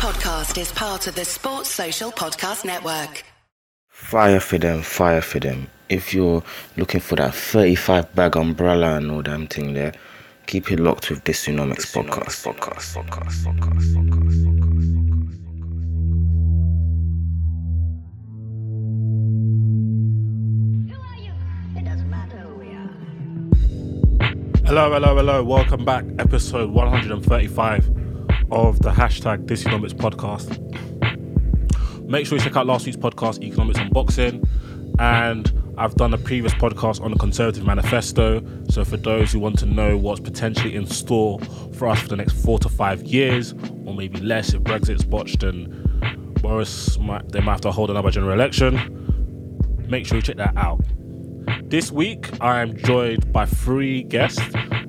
podcast is part of the Sports Social Podcast Network. Fire for them. If you're looking for that 35 bag umbrella and all damn thing there, keep it locked with this Sinomics podcast. Hello. Welcome back. Episode 135 of the hashtag Dysonomics podcast. Make sure you check out last week's podcast, Economics Unboxing. And I've done a previous podcast on the Conservative Manifesto. So for those who want to know what's potentially in store for us for the next 4 to 5 years, or maybe less if Brexit's botched and Boris, they might have to hold another general election, make sure you check that out. This week, I am joined by three guests.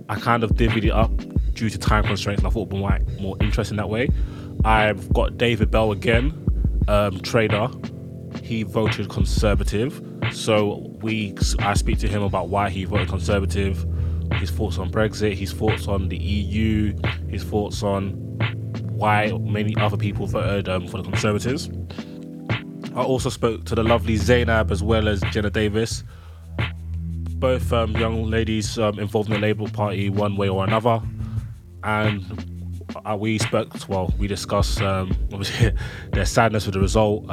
I kind of divvied it up due to time constraints, and I thought it would be more interesting that way. I've got David Bell again, trader. He voted Conservative, so I speak to him about why he voted Conservative, his thoughts on Brexit, his thoughts on the EU, his thoughts on why many other people voted for the Conservatives. I also spoke to the lovely Zainab as well as Jenna Davis. Both young ladies involved in the Labour Party one way or another, and we discussed their sadness with the result,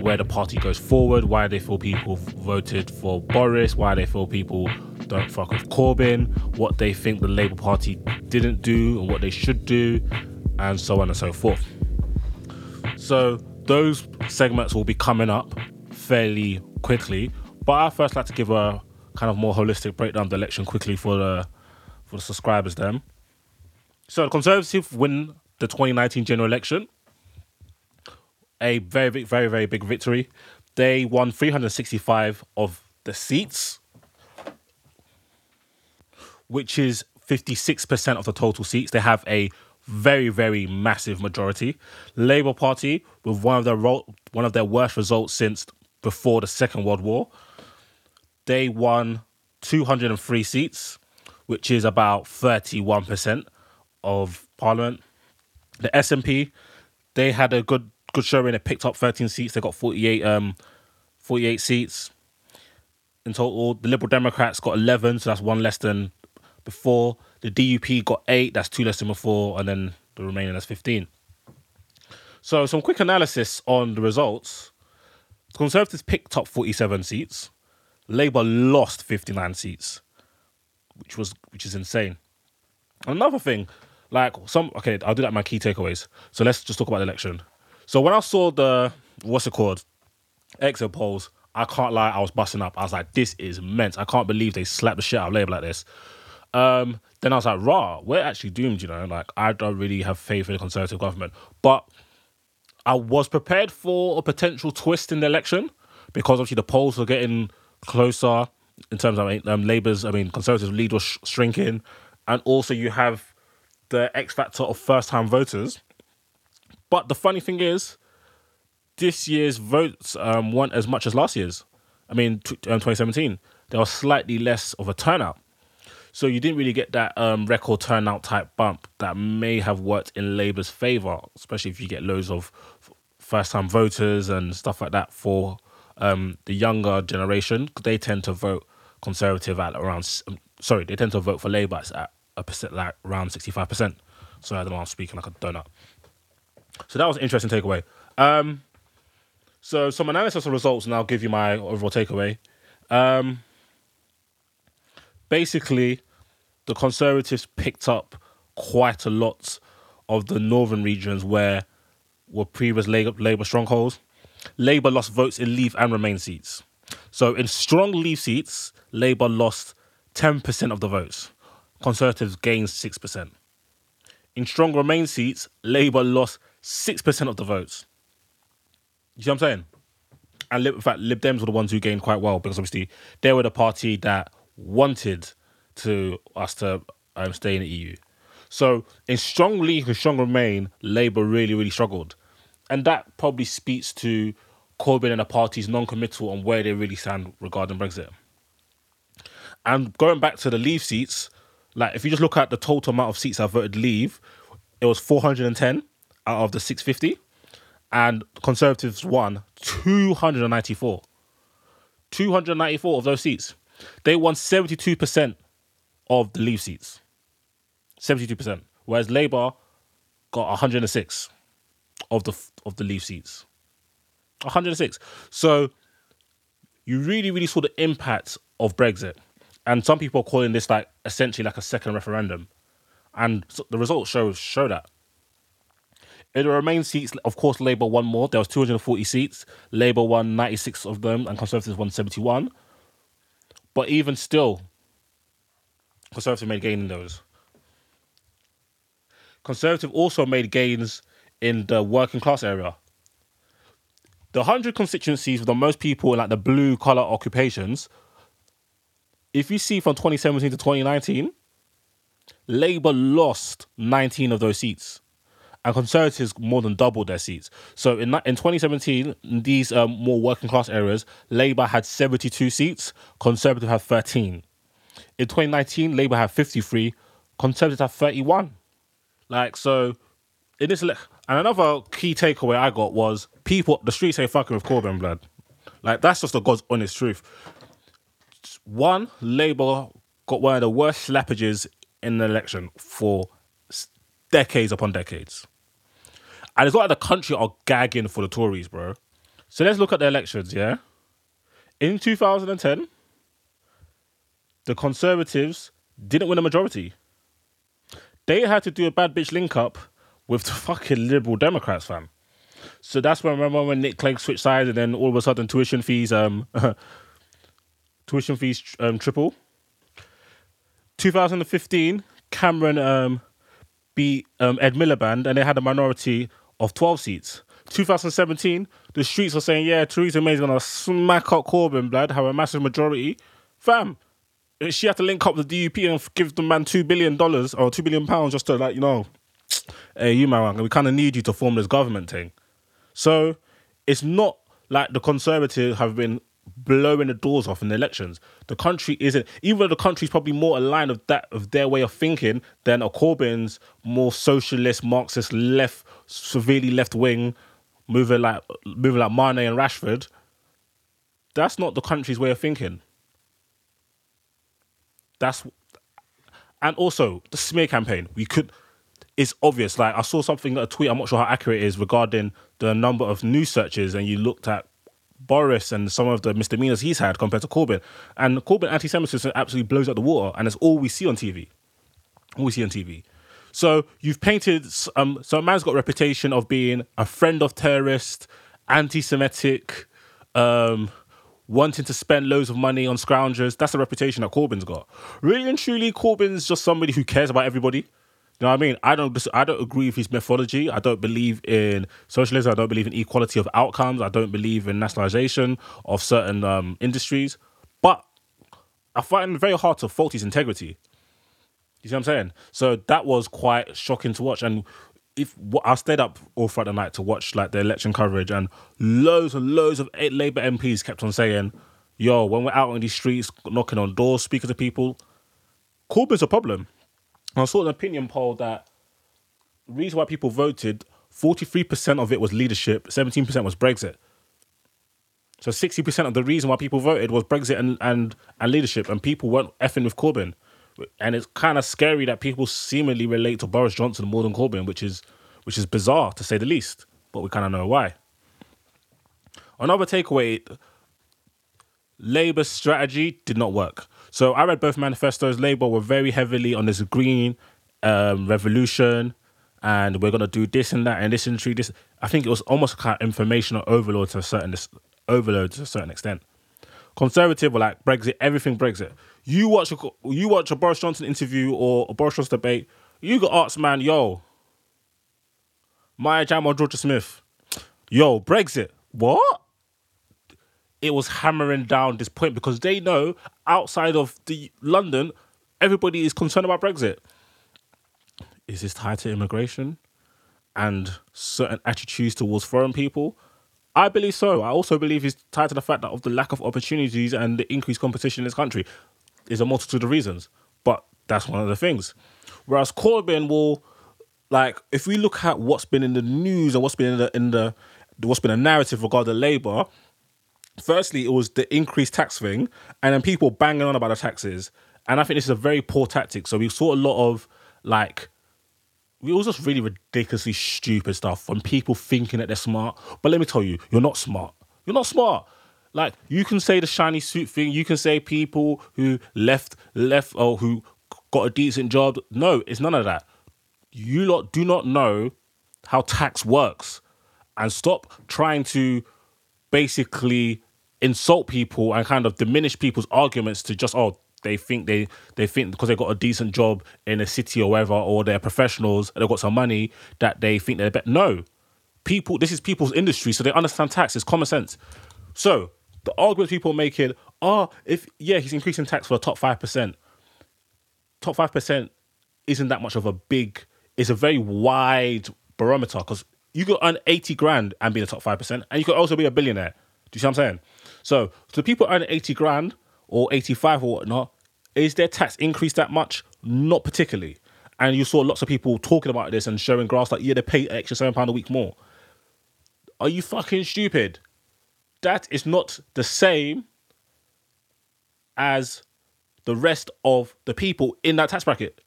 where the party goes forward, why they feel people voted for Boris, why they feel people don't fuck with Corbyn, what they think the Labour Party didn't do and what they should do, and so on and so forth. So those segments will be coming up fairly quickly, but I first like to give a kind of more holistic breakdown of the election quickly for the subscribers then. So the Conservatives win the 2019 general election. A very, very, very big victory. They won 365 of the seats, which is 56% of the total seats. They have a very, very massive majority. Labour Party with one of their worst results since before the Second World War. They won 203 seats, which is about 31% of Parliament. The SNP, they had a good showing. They picked up 13 seats. They got 48 seats in total. The Liberal Democrats got 11, so that's one less than before. The DUP got 8, that's 2 less than before, and then the remaining, that's 15. So some quick analysis on the results. The Conservatives picked up 47 seats. Labour lost 59 seats, which is insane. Another thing, I'll do that in my key takeaways. So let's just talk about the election. So when I saw the exit polls, I can't lie, I was busting up. I was like, this is immense. I can't believe they slapped the shit out of Labour like this. Then I was like, we're actually doomed, I don't really have faith in the Conservative government. But I was prepared for a potential twist in the election because obviously the polls were getting closer in terms of Conservative lead was shrinking, and also you have the X factor of first-time voters. But the funny thing is, this year's votes weren't as much as last year's. 2017, there was slightly less of a turnout, so you didn't really get that record turnout type bump that may have worked in Labour's favour, especially if you get loads of first-time voters and stuff like that for the younger generation. They tend to vote Conservative at around... they tend to vote for Labour at a percent, like around 65%. So I don't know, I'm speaking like a donut. So that was an interesting takeaway. So some analysis of results, and I'll give you my overall takeaway. Basically, the Conservatives picked up quite a lot of the northern regions where were previous Labour strongholds. Labour lost votes in Leave and Remain seats. So in strong Leave seats, Labour lost 10% of the votes. Conservatives gained 6%. In strong Remain seats, Labour lost 6% of the votes. You see what I'm saying? And in fact, Lib Dems were the ones who gained quite well because obviously they were the party that wanted us to stay in the EU. So in strong Leave and strong Remain, Labour really, really struggled. And that probably speaks to Corbyn and the party's non-committal on where they really stand regarding Brexit. And going back to the Leave seats, if you just look at the total amount of seats that voted Leave, it was 410, out of the 650, and Conservatives won 294. 294 of those seats. They won 72% of the Leave seats. 72%. Whereas Labour got 106 of the Leave seats. 106. So you really, really saw the impact of Brexit. And some people are calling this like essentially like a second referendum. And so the results show that. In the Remain seats, of course, Labour won more. There was 240 seats. Labour won 96 of them and Conservatives won 71. But even still, Conservative made gain in those. Conservative also made gains in the working class area. The 100 constituencies with the most people in like the blue collar occupations, if you see from 2017 to 2019, Labour lost 19 of those seats. And Conservatives more than doubled their seats. So in 2017, in these more working class areas, Labour had 72 seats, Conservative had 13. In 2019, Labour had 53, Conservatives had 31. Like, so, in this... And another key takeaway I got was people... The streets ain't fucking with Corbyn, blood. Like, that's just the God's honest truth. One, Labour got one of the worst slappages in the election for decades upon decades. And it's not like the country are gagging for the Tories, bro. So let's look at the elections, yeah? In 2010, the Conservatives didn't win a majority. They had to do a bad bitch link-up with the fucking Liberal Democrats, fam. So that's when, remember when Nick Clegg switched sides and then all of a sudden tuition fees triple? 2015, Cameron beat Ed Miliband and they had a minority of 12 seats. 2017, the streets were saying, yeah, Theresa May's going to smack up Corbyn, blood, have a massive majority. Fam, she had to link up with the DUP and give the man $2 billion or £2 billion just to, like, you know, hey, you, man, we kind of need you to form this government thing. So it's not like the Conservatives have been blowing the doors off in the elections. The country isn't, even though the country's probably more aligned of that of their way of thinking than a Corbyn's more socialist, Marxist, left, severely left wing, moving like Mane and Rashford. That's not the country's way of thinking. And also the smear campaign. It's obvious. Like I saw something, a tweet. I'm not sure how accurate it is regarding the number of news searches, and you looked at Boris and some of the misdemeanors he's had compared to Corbyn. And Corbyn anti-Semitism absolutely blows out the water, and it's all we see on TV. So you've painted... so a man's got a reputation of being a friend of terrorists, anti-Semitic, wanting to spend loads of money on scroungers. That's the reputation that Corbyn's got. Really and truly, Corbyn's just somebody who cares about everybody. You know what I mean? I don't agree with his methodology. I don't believe in socialism. I don't believe in equality of outcomes. I don't believe in nationalisation of certain industries. But I find it very hard to fault his integrity. You see what I'm saying? So that was quite shocking to watch. And I stayed up all throughout the night to watch like the election coverage, and loads of Labour MPs kept on saying, yo, when we're out on these streets, knocking on doors, speaking to people, Corbyn's a problem. And I saw an opinion poll that the reason why people voted, 43% of it was leadership, 17% was Brexit. So 60% of the reason why people voted was Brexit and leadership, and people weren't effing with Corbyn. And it's kind of scary that people seemingly relate to Boris Johnson more than Corbyn, which is bizarre to say the least. But we kind of know why. Another takeaway: Labour's strategy did not work. So I read both manifestos. Labour were very heavily on this green revolution, and we're gonna do this and that and this industry. This, I think, it was almost kind of informational overload to a certain extent. Conservative were like Brexit, everything Brexit. You watch a Boris Johnson interview or a Boris Johnson debate, you got asked, man, yo, Maya Jam or Georgia Smith, yo, Brexit, what? It was hammering down this point because they know outside of London, everybody is concerned about Brexit. Is this tied to immigration and certain attitudes towards foreign people? I believe so. I also believe it's tied to the fact that of the lack of opportunities and the increased competition in this country. There's a multitude of reasons, but that's one of the things. Whereas Corbyn will Like, if we look at what's been in the news and what's been what's been a narrative regarding Labour, firstly, it was the increased tax thing, and then people banging on about the taxes. And I think this is a very poor tactic. So we saw a lot of, like, it was just really ridiculously stupid stuff from people thinking that they're smart. But let me tell you, you're not smart. You're not smart. Like, you can say the shiny suit thing. You can say people who left, or who got a decent job. No, it's none of that. You lot do not know how tax works. And stop trying to basically insult people and kind of diminish people's arguments to just, oh, They think because they got a decent job in a city or wherever, or they're professionals and they've got some money, that they think they're better. No. People, this is people's industry, so they understand tax. It's common sense. So the arguments people are making are, he's increasing tax for the top 5%. Top 5% isn't that much of a big, it's a very wide barometer, because you could earn 80 grand and be in the top 5%, and you could also be a billionaire. Do you see what I'm saying? So people earn 80 grand, or 85 or whatnot, is their tax increased that much? Not particularly. And you saw lots of people talking about this and showing graphs like, yeah, they pay an extra £7 a week more. Are you fucking stupid? That is not the same as the rest of the people in that tax bracket.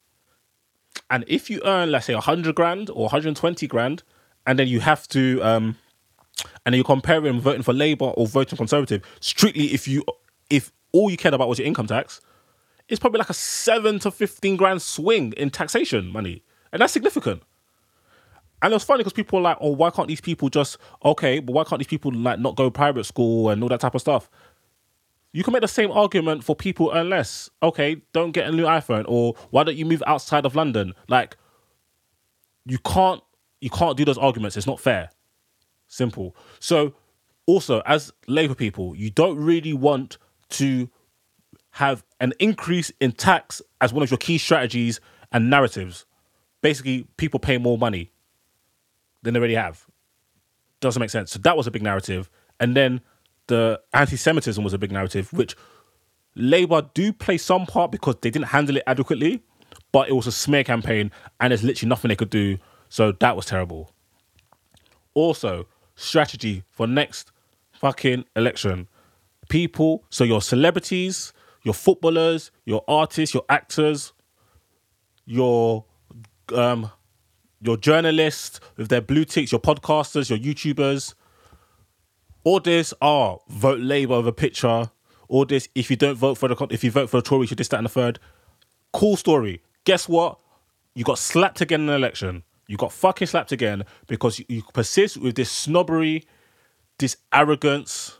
And if you earn, let's say, 100 grand or 120 grand, and then you have to, and then you're comparing voting for Labour or voting Conservative, strictly if all you cared about was your income tax, it's probably like a 7 to 15 grand swing in taxation money. And that's significant. And it was funny because people were like, oh, why can't these people just, okay, but why can't these people like not go private school and all that type of stuff? You can make the same argument for people who earn less. Okay, don't get a new iPhone, or why don't you move outside of London? Like, you can't do those arguments. It's not fair. Simple. So also, as Labour people, you don't really want to have an increase in tax as one of your key strategies and narratives. Basically, people pay more money than they already have. Doesn't make sense. So that was a big narrative. And then the anti-Semitism was a big narrative, which Labour do play some part because they didn't handle it adequately, but it was a smear campaign and there's literally nothing they could do. So that was terrible. Also, strategy for next fucking election. People, so your celebrities, your footballers, your artists, your actors, your journalists with their blue ticks, your podcasters, your YouTubers, all this are vote Labour with a picture. All this, if you vote for the Tories, you're this, that, and the third. Cool story. Guess what? You got slapped again in an election. You got fucking slapped again because you persist with this snobbery, this arrogance,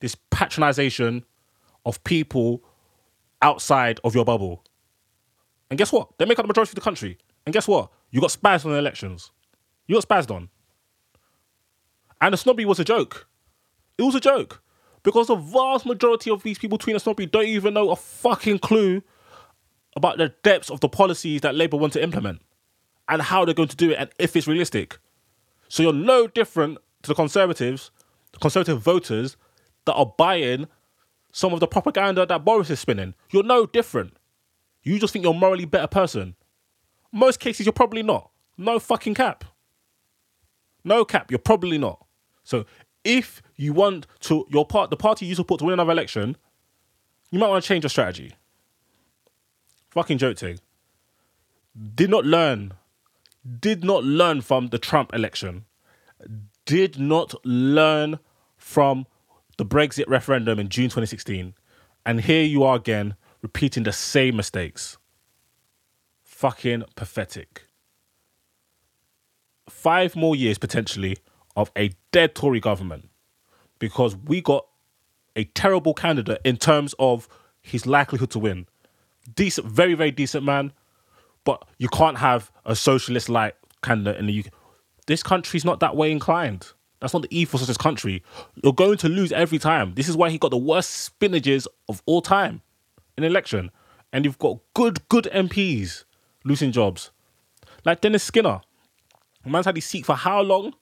this patronization of people outside of your bubble. And guess what? They make up the majority of the country. And guess what? You got spazzed on the elections. You got spazzed on. And the snobbery was a joke. It was a joke. Because the vast majority of these people tweeting the snobbery don't even know a fucking clue about the depths of the policies that Labour want to implement and how they're going to do it and if it's realistic. So you're no different to the Conservatives, the Conservative voters, that are buying some of the propaganda that Boris is spinning. You're no different. You just think you're a morally better person. Most cases, you're probably not. No fucking cap. No cap, you're probably not. So if you want to the party you support to win another election, you might want to change your strategy. Fucking joke thing. Did not learn from the Trump election. Did not learn from the Brexit referendum in June 2016, and here you are again repeating the same mistakes. Fucking pathetic. 5 more years potentially of a dead Tory government, because we got a terrible candidate in terms of his likelihood to win. Decent, very, very decent man, but you can't have a socialist-like candidate in the UK. This country's not that way inclined. That's not the ethos of this country. You're going to lose every time. This is why he got the worst spinaches of all time in an election. And you've got good MPs losing jobs. Like Dennis Skinner. The man's had his seat for how long?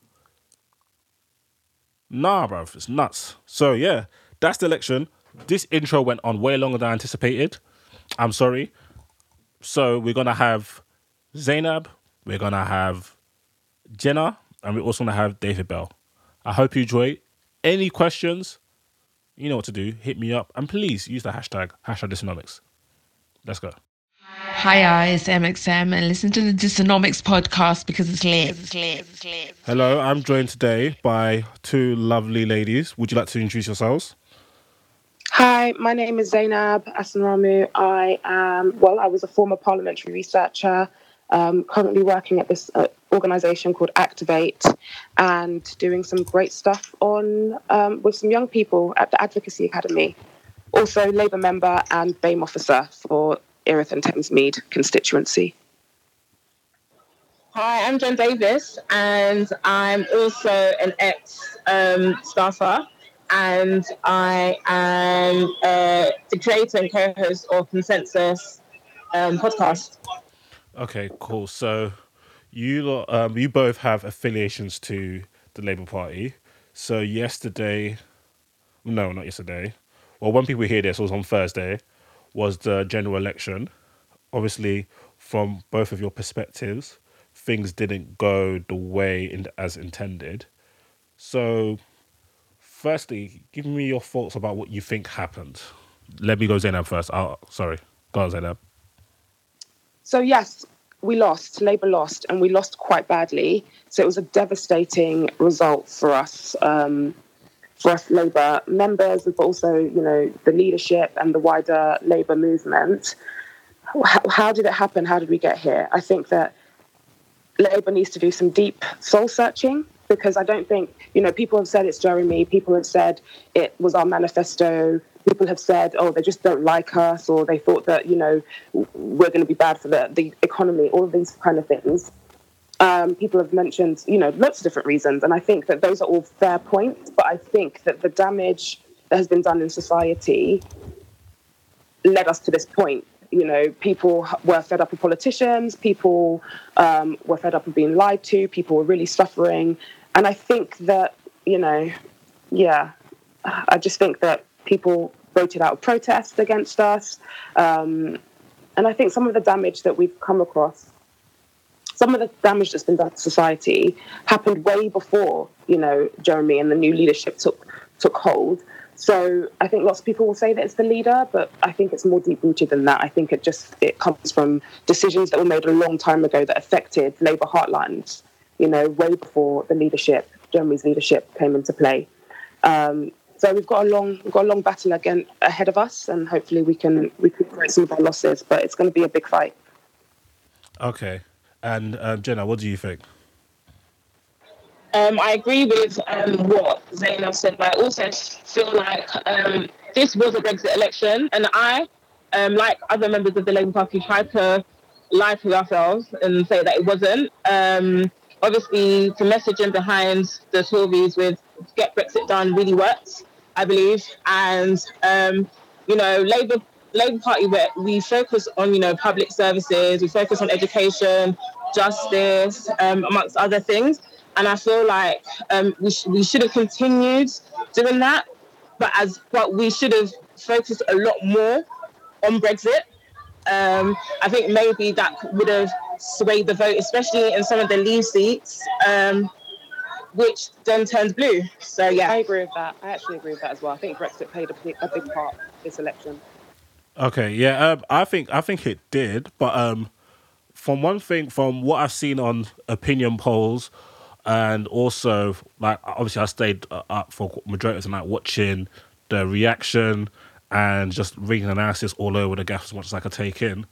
Nah, bruv. It's nuts. So, yeah. That's the election. This intro went on way longer than I anticipated. I'm sorry. So, we're going to have Zainab We're going to have Jenna, and we're also going to have David Bell. I hope you enjoy. Any questions, you know what to do. Hit me up, and please use the hashtag Dysonomics. Let's go. Hi, it's MXM, and listen to the Dysonomics podcast because it's lit. Hello, I'm joined today by two lovely ladies. Would you like to introduce yourselves? Hi, my name is Zainab Asanramu. I was a former parliamentary researcher, currently working at this organisation called Activate and doing some great stuff on with some young people at the Advocacy Academy. Also, Labour member and BAME officer for Erith and Thamesmead constituency. Hi, I'm Jenna Davis, and I'm also an ex-staffer, and I am the creator and co-host of Consensus podcast. Okay, cool. So you both have affiliations to the Labour Party. So when people hear this, it was on Thursday, was the general election. Obviously, from both of your perspectives, things didn't go the way as intended. So, firstly, give me your thoughts about what you think happened. Let me go Zainab first. Go on, Zainab. So, yes, we lost. Labour lost, and we lost quite badly. So it was a devastating result for us. For us Labour members, but also, the leadership and the wider Labour movement. How did it happen? How did we get here? I think that Labour needs to do some deep soul-searching, because I don't think, people have said it's Jeremy, people have said it was our manifesto, people have said, oh, they just don't like us, or they thought that, we're going to be bad for the economy, all of these kind of things. People have mentioned, lots of different reasons, and I think that those are all fair points, but I think that the damage that has been done in society led us to this point. People were fed up with politicians, people were fed up with being lied to, people were really suffering, and I think that, I just think that people voted out of protest against us, and I think some of the damage that we've come across, some of the damage that's been done to society happened way before, Jeremy and the new leadership took hold. So I think lots of people will say that it's the leader, but I think it's more deep-rooted than that. I think it comes from decisions that were made a long time ago that affected Labour heartlands, way before the leadership, Jeremy's leadership, came into play. So we've got a long battle again ahead of us, and hopefully we can break some of our losses, but it's going to be a big fight. Okay. And Jenna, what do you think? I agree with what Zainab said, but I also feel like this was a Brexit election, and I, like other members of the Labour Party, tried to lie to ourselves and say that it wasn't. Obviously, the messaging behind the Tories with "Get Brexit Done" really worked, I believe, and Labour Party, where we focus on, public services, we focus on education, justice, amongst other things. And I feel like we should have continued doing that, but we should have focused a lot more on Brexit. I think maybe that would have swayed the vote, especially in some of the Leave seats, which then turned blue. So, yeah. I agree with that. I actually agree with that as well. I think Brexit played a big part this election. Okay, yeah, I think it did, but from what I've seen on opinion polls, and also, like, obviously I stayed up for majority of the night watching the reaction and just reading analysis all over the gaff as much as I could take in.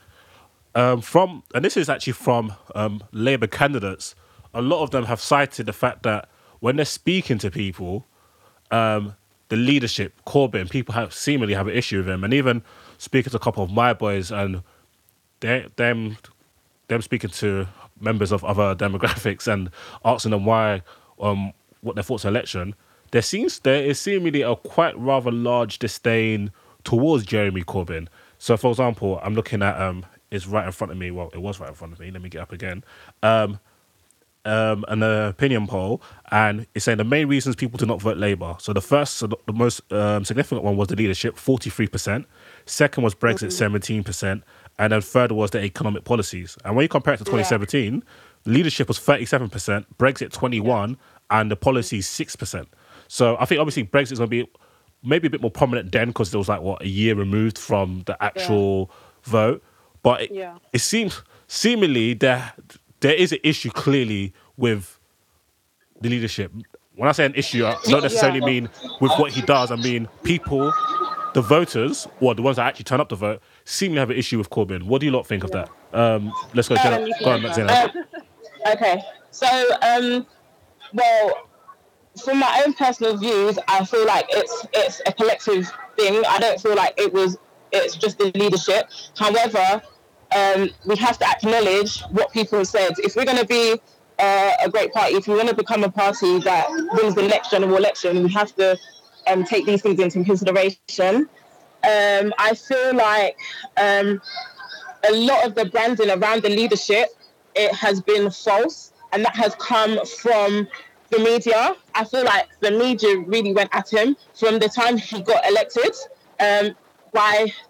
This is actually from Labour candidates. A lot of them have cited the fact that when they're speaking to people, the leadership, Corbyn, people seemingly have an issue with him, and even speaking to a couple of my boys, and them speaking to members of other demographics and asking them why, what their thoughts on election, there is seemingly a quite rather large disdain towards Jeremy Corbyn. So, for example, I'm looking at it's right in front of me. Well, it was right in front of me. Let me get up again. An opinion poll, and it's saying the main reasons people do not vote Labour. So the most significant one was the leadership, 43%. Second was Brexit, 17%. And then third was the economic policies. And when you compare it to 2017, leadership was 37%, Brexit 21%, and the policy 6%. So I think obviously Brexit's going to be maybe a bit more prominent then because there was like, what, a year removed from the actual vote. But it seems seemingly there is an issue clearly with the leadership. When I say an issue, I don't necessarily mean with what he does. I mean, people, the voters, or the ones that actually turn up to vote, seem to have an issue with Corbyn. What do you lot think of that? Let's go, Jenna. Go on, Zainab. Okay. So, well, from my own personal views, I feel like it's a collective thing. I don't feel like it's just the leadership. However, we have to acknowledge what people said. If we're going to be a great party, if you want to become a party that wins the next general election, we have to take these things into consideration. I feel like a lot of the branding around the leadership, it has been false, and that has come from the media. I feel like the media really went at him from the time he got elected by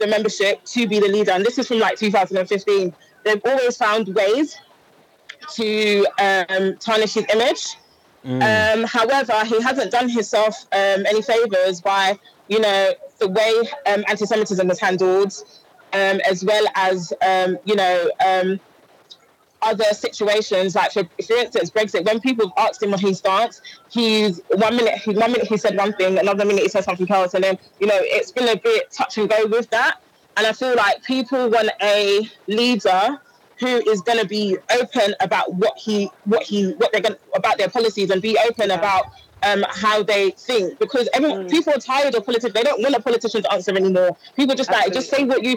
the membership to be the leader. And this is from like 2015. They've always found ways to tarnish his image. However, he hasn't done himself any favours by, you know, the way anti-Semitism was handled, as well as, you know, other situations. Like, for instance, Brexit, when people have asked him what his stance, he's one minute he said one thing, another minute he said something else. And then, you know, it's been a bit touch and go with that. And I feel like people want a leader who is going to be open about about their policies, and be open about how they think, because people are tired of politics. They don't want a politician to answer anymore. People are just just say what you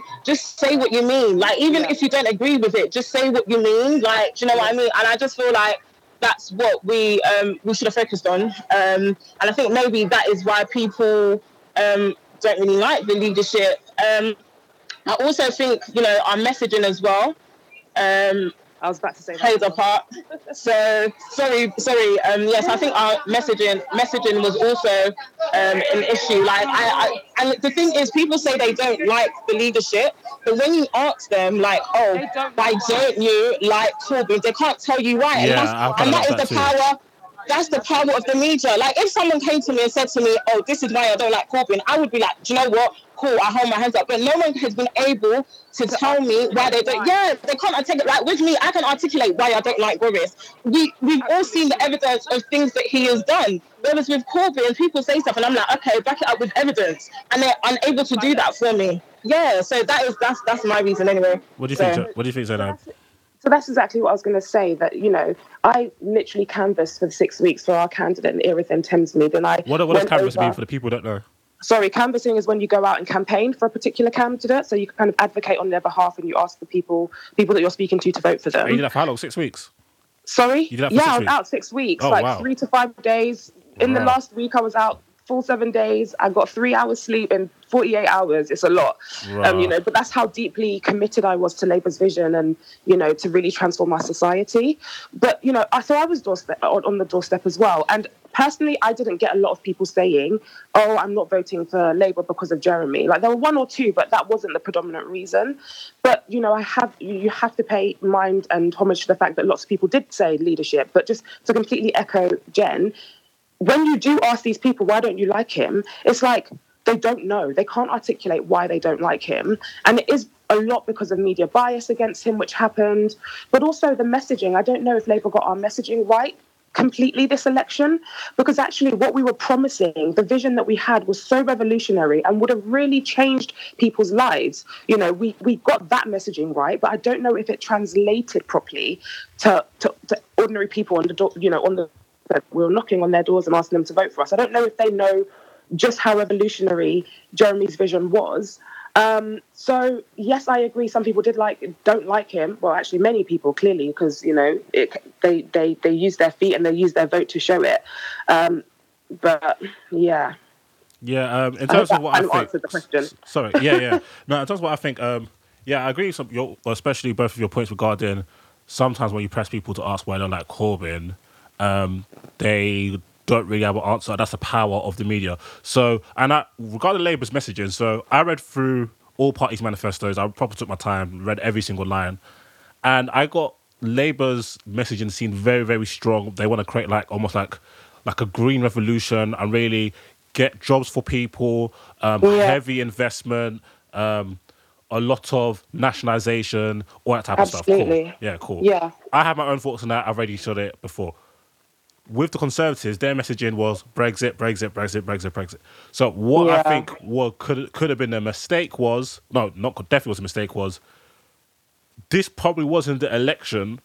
mean. Like, even if you don't agree with it, just say what you mean. Like, do you know what I mean? And I just feel like that's what we should have focused on. And I think maybe that is why people don't really like the leadership. I also think, you know, our messaging as well. I was about to say plays a part. So sorry. Yes, I think our messaging was also an issue. Like, and the thing is, people say they don't like the leadership, but when you ask them, like, oh, why don't you like Corbyn? They can't tell you why. And that is the power. That's the power of the media. Like, if someone came to me and said to me, oh, this is why I don't like Corbyn, I would be like, do you know what? Cool, I hold my hands up. But no one has been able to tell me why they don't. Yeah, they can't articulate. Like, with me, I can articulate why I don't like Boris. We've all seen the evidence of things that he has done. Whereas with Corbyn, people say stuff and I'm like, okay, back it up with evidence. And they're unable to do that for me. Yeah, so that's my reason anyway. What do you think, Zainab? So that's exactly what I was going to say, that, you know, I literally canvassed for the 6 weeks for our candidate in Erith and Thamesmead. And I what does canvass mean for the people who don't know? Sorry, canvassing is when you go out and campaign for a particular candidate. So you can kind of advocate on their behalf and you ask the people that you're speaking to vote for them. And you did that for how long? 6 weeks? Sorry? You did that for 6 weeks? I was out 6 weeks, 3 to 5 days. In the last week, I was out full 7 days. I got 3 hours sleep in 48 hours. It's a lot, you know, but that's how deeply committed I was to Labour's vision and, you know, to really transform our society. But, you know, so I was on the doorstep as well. And personally, I didn't get a lot of people saying, oh, I'm not voting for Labour because of Jeremy. Like, there were one or two, but that wasn't the predominant reason. But, you know, you have to pay mind and homage to the fact that lots of people did say leadership. But just to completely echo Jen, when you do ask these people, why don't you like him? It's like they don't know. They can't articulate why they don't like him. And it is a lot because of media bias against him, which happened. But also the messaging. I don't know if Labour got our messaging right completely this election, because actually what we were promising, the vision that we had, was so revolutionary and would have really changed people's lives. You know, we got that messaging right, but I don't know if it translated properly to ordinary people on the door, you know, on the we were knocking on their doors and asking them to vote for us. I don't know if they know just how revolutionary Jeremy's vision was. So, yes, I agree. Some people don't like him. Well, actually, many people, clearly, because, you know, they use their feet and they use their vote to show it. But, yeah. Yeah, in terms of what I think... I answered the question. Sorry, yeah. No, in terms of what I think, I agree with especially both of your points regarding sometimes when you press people to ask why they don't like Corbyn, they don't really have an answer. That's the power of the media. So, regarding Labour's messaging, so I read through all parties' manifestos. I probably took my time, read every single line. And I got Labour's messaging seemed very, very strong. They want to create almost like a green revolution and really get jobs for people, heavy investment, a lot of nationalisation, all that type Absolutely. Of stuff. Cool. Yeah, cool. Yeah. I have my own thoughts on that. I've already said it before. With the Conservatives, their messaging was Brexit, Brexit, Brexit, Brexit, Brexit. So what I think could have been a mistake was, definitely was a mistake, this probably wasn't the election,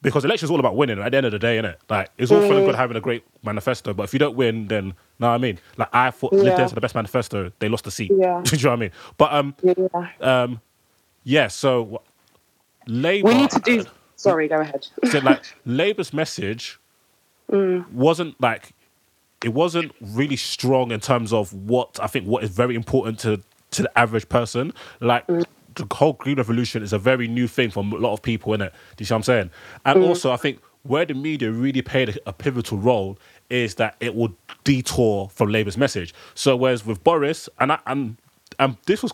because election's all about winning at the end of the day, innit? Like, it's all fun and good having a great manifesto, but if you don't win, then, know what I mean? Like, I thought Lib Dems had the best manifesto, they lost the seat. Yeah. Do you know what I mean? But, so Labour... We need to do... Sorry, go ahead. So, like, Labour's message wasn't, like... It wasn't really strong in terms of what is very important to the average person. Like, the whole Green Revolution is a very new thing for a lot of people, innit? Do you see what I'm saying? And also, I think where the media really played a pivotal role is that it will detour from Labour's message. So whereas with Boris, and this was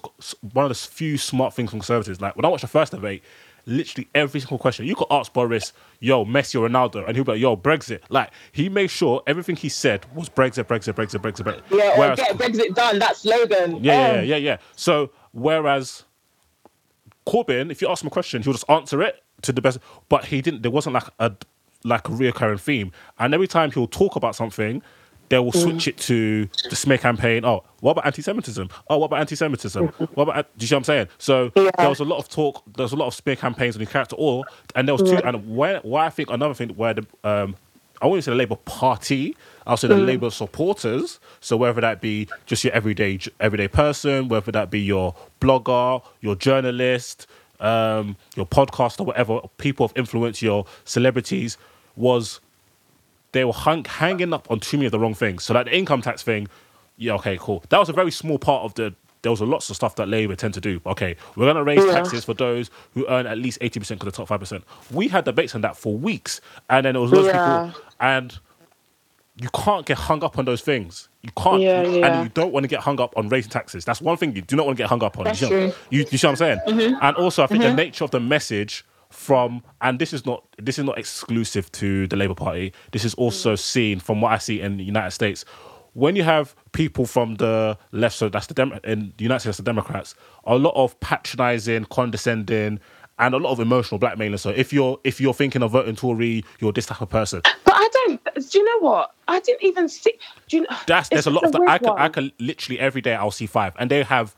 one of the few smart things from Conservatives. Like, when I watched the first debate, literally every single question, you could ask Boris, yo, Messi or Ronaldo, and he'll be like, yo, Brexit. Like, he made sure everything he said was Brexit, Brexit, Brexit, Brexit, Brexit. Yeah, whereas, get Brexit done, that slogan. Yeah. So, whereas Corbyn, if you ask him a question, he'll just answer it to the best, but he didn't, there wasn't like a reoccurring theme. And every time he'll talk about something, they will switch it to the smear campaign. Oh, what about anti-Semitism? Oh, what about anti-Semitism? What about? Do you see what I'm saying? So there was a lot of talk. There was a lot of smear campaigns on his character. And there was two. And where I think another thing where the I wouldn't say the Labour Party, I'll say the Labour supporters. So whether that be just your everyday person, whether that be your blogger, your journalist, your podcaster, whatever, people of influence, your celebrities, was. They were hanging up on too many of the wrong things. So, like the income tax thing, yeah, okay, cool. That was a very small part of the... There was lots of stuff that Labour tend to do. Okay, we're going to raise taxes for those who earn at least 80% of the top 5%. We had debates on that for weeks. And then there was loads of people... And you can't get hung up on those things. You can't. And you don't want to get hung up on raising taxes. That's one thing you do not want to get hung up on. That's true. You see what I'm saying? Mm-hmm. And also, I think the nature of the message... From and this is not exclusive to the Labour Party. This is also seen from what I see in the United States. When you have people from the left, so that's in the United States, the Democrats, a lot of patronising, condescending, and a lot of emotional blackmailing. So if you're thinking of voting Tory, you're this type of person. But I don't. Do you know what? I didn't even see. Do you know? There's a lot of that. I can literally every day I'll see five, and they have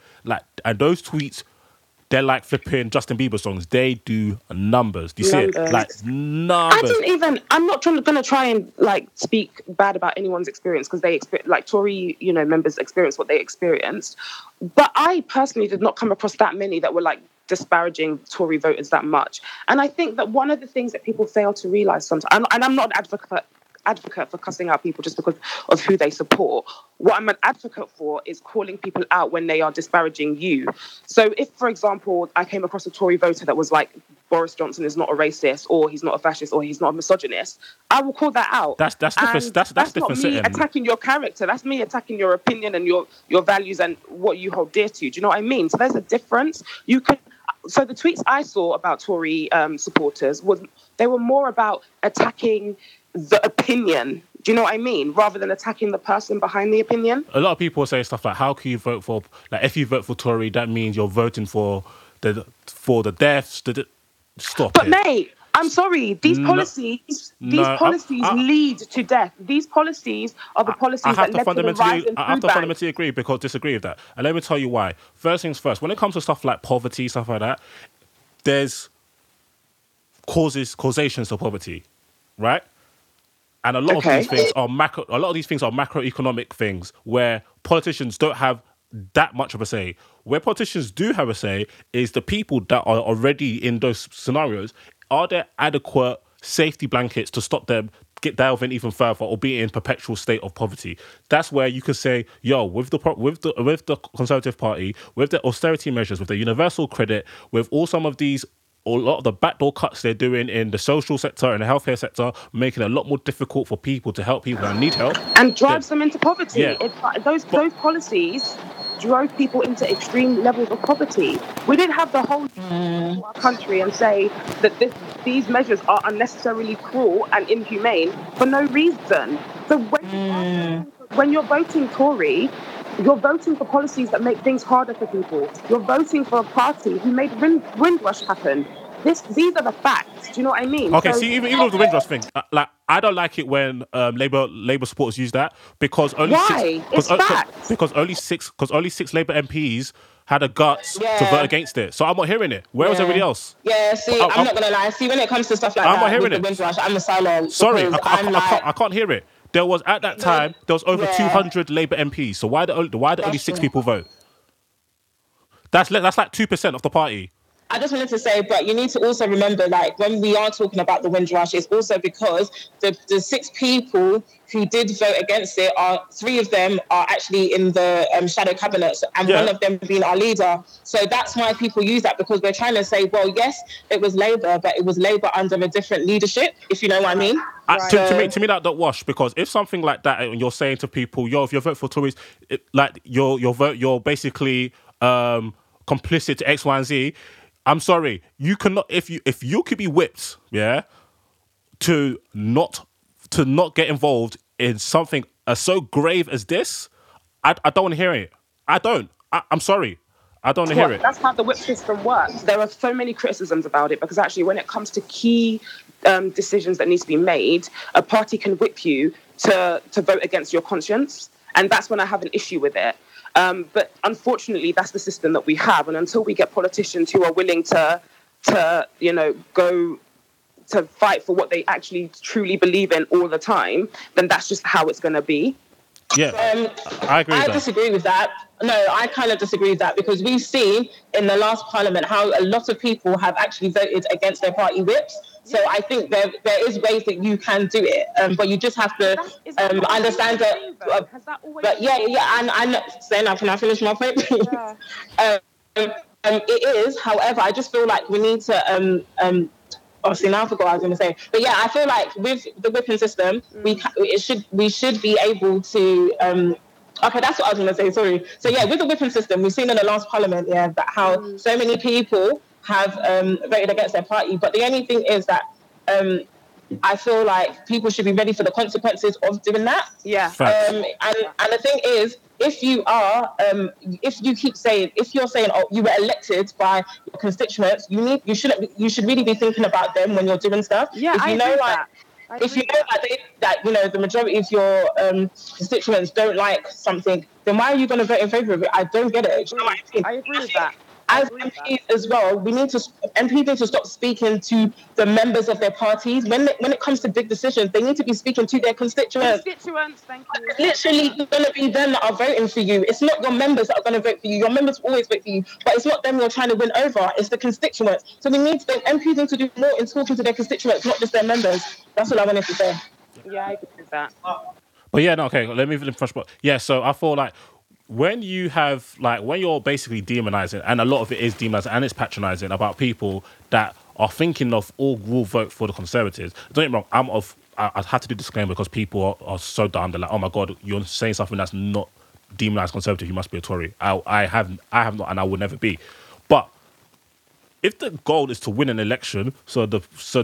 and those tweets. They're like flipping Justin Bieber songs. They do numbers. Do you see it? Like numbers. I'm not going to try and like speak bad about anyone's experience because they like Tory, you know, members experience what they experienced. But I personally did not come across that many that were like disparaging Tory voters that much. And I think that one of the things that people fail to realise sometimes, and I'm not an advocate for cussing out people just because of who they support. What I'm an advocate for is calling people out when they are disparaging you. So if, for example, I came across a Tory voter that was like, Boris Johnson is not a racist or he's not a fascist or he's not a misogynist, I will call that out. That's different. That's different. That's not me attacking your character. That's me attacking your opinion and your values and what you hold dear to you. Do you know what I mean? So there's a difference. So the tweets I saw about Tory supporters, they were more about attacking the opinion, do you know what I mean? Rather than attacking the person behind the opinion. A lot of people say stuff like, how can you vote for... Like, if you vote for Tory, that means you're voting for the deaths. Stop it. But, mate, I'm sorry. These policies lead to death. These policies are the policies that led to the rise in food banks. I have to fundamentally agree because disagree with that. And let me tell you why. First things first, when it comes to stuff like poverty, stuff like that, there's causations to poverty, right? And a lot of these things are macroeconomic things where politicians don't have that much of a say. Where politicians do have a say is the people that are already in those scenarios. Are there adequate safety blankets to stop them delving even further or be in perpetual state of poverty? That's where you can say, yo, with the Conservative Party, with their austerity measures, with their universal credit, with all some of these. A lot of the backdoor cuts they're doing in the social sector and the healthcare sector, making it a lot more difficult for people to help people that need help. And drives them into poverty. Yeah. Those policies drove people into extreme levels of poverty. We didn't have the whole of our country and say that these measures are unnecessarily cruel and inhumane for no reason. So when you're voting Tory, you're voting for policies that make things harder for people. You're voting for a party who made Windrush happen. These are the facts. Do you know what I mean? Okay, so, see, even with the Windrush thing, like, I don't like it when Labour supporters use that because only six Labour MPs had the guts to vote against it. So I'm not hearing it. Where was everybody else? Yeah, see, I'm not going to lie. See, when it comes to stuff like I'm that, not hearing it. Windrush, I'm silent. Sorry, I can't hear it. There was, at that time, there was over 200 Labour MPs. So why did only six people vote? That's like 2% of the party. I just wanted to say, but you need to also remember, like, when we are talking about the Windrush, it's also because the six people who did vote against it, three of them are actually in the shadow cabinets, and one of them being our leader. So that's why people use that, because we're trying to say, well, yes, it was Labour, but it was Labour under a different leadership, if you know what I mean. To me, that don't wash, because if something like that, and you're saying to people, if you vote for Tories, your vote, you're basically complicit to X, Y, and Z. I'm sorry, you cannot. If you could be whipped, to not get involved in something so grave as this, I don't want to hear it. I'm sorry. I don't want to hear it. That's how the whip system works. There are so many criticisms about it because actually, when it comes to key decisions that need to be made, a party can whip you to vote against your conscience, and that's when I have an issue with it. But unfortunately, that's the system that we have. And until we get politicians who are willing to go to fight for what they actually truly believe in all the time, then that's just how it's going to be. Yeah, I agree with that. I disagree with that. No, I kind of disagree with that because we've seen in the last parliament how a lot of people have actually voted against their party whips. So I think there is ways that you can do it, but you just have to understand that. Has that always been? And Zainab, can I finish my point? Yeah. It is. However, I just feel like we need to. Obviously, now I forgot what I was going to say, but I feel like with the whipping system, we should be able to. Okay, that's what I was going to say. Sorry. So with the whipping system, we've seen in the last parliament, that how so many people have voted against their party, but the only thing is that I feel like people should be ready for the consequences of doing that. Yeah. And the thing is, if you are, if you're saying, oh, you were elected by your constituents, you should really be thinking about them when you're doing stuff. Yeah, If you know that the majority of your constituents don't like something, then why are you going to vote in favour of it? I don't get it. Do you know what I mean? I agree with that. As MPs as well, MPs need to stop speaking to the members of their parties. When it comes to big decisions, they need to be speaking to their constituents. Constituents, thank you. It's literally going to be them that are voting for you. It's not your members that are going to vote for you. Your members always vote for you, but it's not them you're trying to win over. It's the constituents. So MPs need to do more in talking to their constituents, not just their members. That's all I wanted to say. Yeah, I agree with that. But okay, let me finish. Yeah, so I feel like, when you're basically demonizing, and a lot of it is demonizing and it's patronizing about people that are thinking of will vote for the Conservatives. Don't get me wrong, I have to do a disclaimer because people are so dumb. They're like, oh my God, you're saying something that's not demonized Conservative, you must be a Tory. I have not, and I will never be. But if the goal is to win an election, so the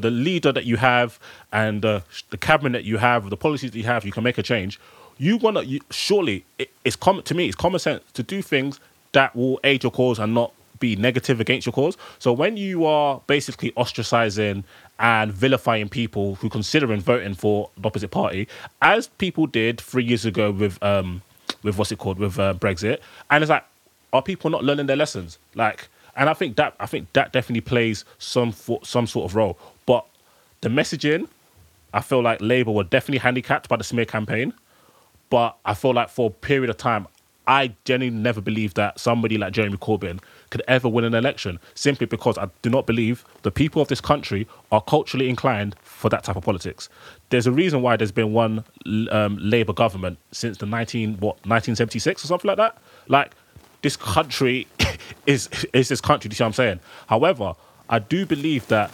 leader that you have and the cabinet you have, the policies that you have, you can make a change. It's common sense to do things that will aid your cause and not be negative against your cause. So when you are basically ostracizing and vilifying people who considering voting for the opposite party, as people did 3 years ago with Brexit, and it's like, are people not learning their lessons? Like, and I think that definitely plays some sort of role. But the messaging, I feel like Labour were definitely handicapped by the smear campaign. But I feel like for a period of time, I genuinely never believed that somebody like Jeremy Corbyn could ever win an election, simply because I do not believe the people of this country are culturally inclined for that type of politics. There's a reason why there's been one Labour government since the 1976 or something like that. Like, this country is this country, do you see what I'm saying? However, I do believe that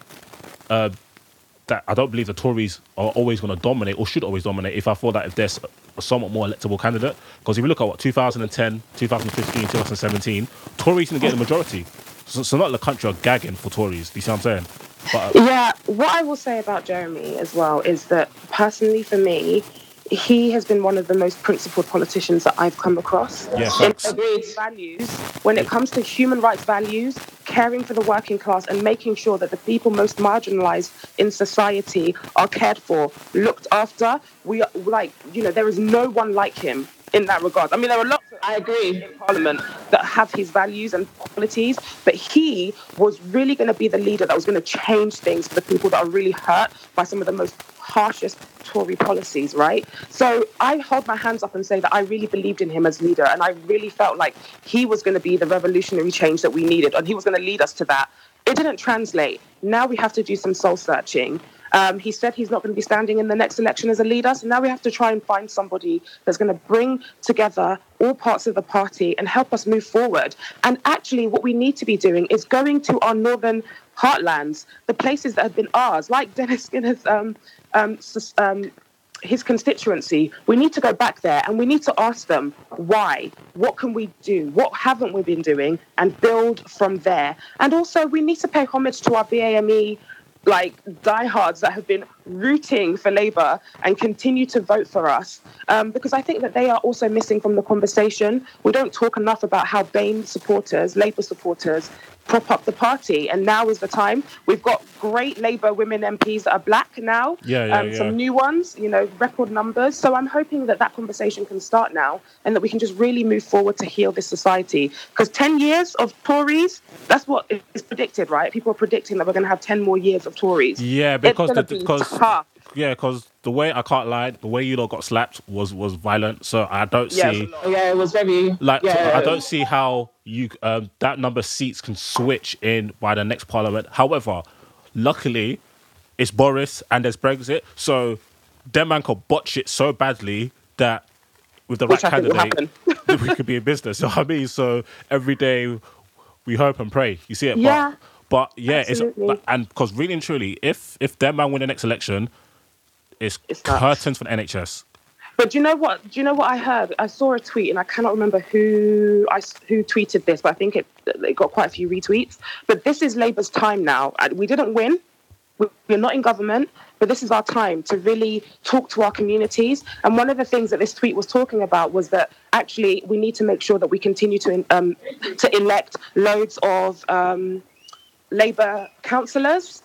that I don't believe the Tories are always going to dominate or should always dominate if I thought that if there's a somewhat more electable candidate. Because if you look at what, 2010, 2015, 2017, Tories didn't get the majority. So not the country are gagging for Tories. Do you see what I'm saying? But, yeah, what I will say about Jeremy as well is that personally for me, he has been one of the most principled politicians that I've come across. Yes, agreed. Values, when it comes to human rights values, caring for the working class and making sure that the people most marginalised in society are cared for, looked after. We are, like, you know, there is no one like him in that regard. I mean, there are lots of I agree in Parliament that have his values and qualities, but he was really going to be the leader that was going to change things for the people that are really hurt by some of the most harshest Tory policies, right? So I hold my hands up and say that I really believed in him as leader, and I really felt like he was going to be the revolutionary change that we needed, and he was going to lead us to that. It didn't translate. Now we have to do some soul searching. He said he's not going to be standing in the next election as a leader, so now we have to try and find somebody that's going to bring together all parts of the party and help us move forward. And actually what we need to be doing is going to our northern heartlands, the places that have been ours, like Dennis Skinner's his constituency. We need to go back there and we need to ask them why, what can we do, what haven't we been doing, and build from there. And also we need to pay homage to our BAME diehards that have been rooting for Labour and continue to vote for us, because I think that they are also missing from the conversation. We don't talk enough about how BAME supporters, Labour supporters, prop up the party, and now is the time. We've got great Labour women MPs that are black now, some new ones, you know, record numbers. So I'm hoping that that conversation can start now and that we can just really move forward to heal this society, because 10 years of Tories, that's what is predicted, right? People are predicting that we're going to have 10 more years of Tories. Yeah, because the way, I can't lie, the way you lot got slapped was violent. So I don't see... Yeah, it was very... I don't see how you that number of seats can switch in by the next parliament. However, luckily, it's Boris and there's Brexit. So them man could botch it so badly that with the right candidate, we could be in business. You know what I mean? So every day we hope and pray. You see it? Yeah. But yeah, absolutely. Because really and truly, if them man win the next election... It's curtains for the NHS. But do you know what? I heard? I saw a tweet, and I cannot remember who tweeted this, but I think it got quite a few retweets. But this is Labour's time now. We didn't win. We're not in government, but this is our time to really talk to our communities. And one of the things that this tweet was talking about was that actually we need to make sure that we continue to elect loads of Labour councillors,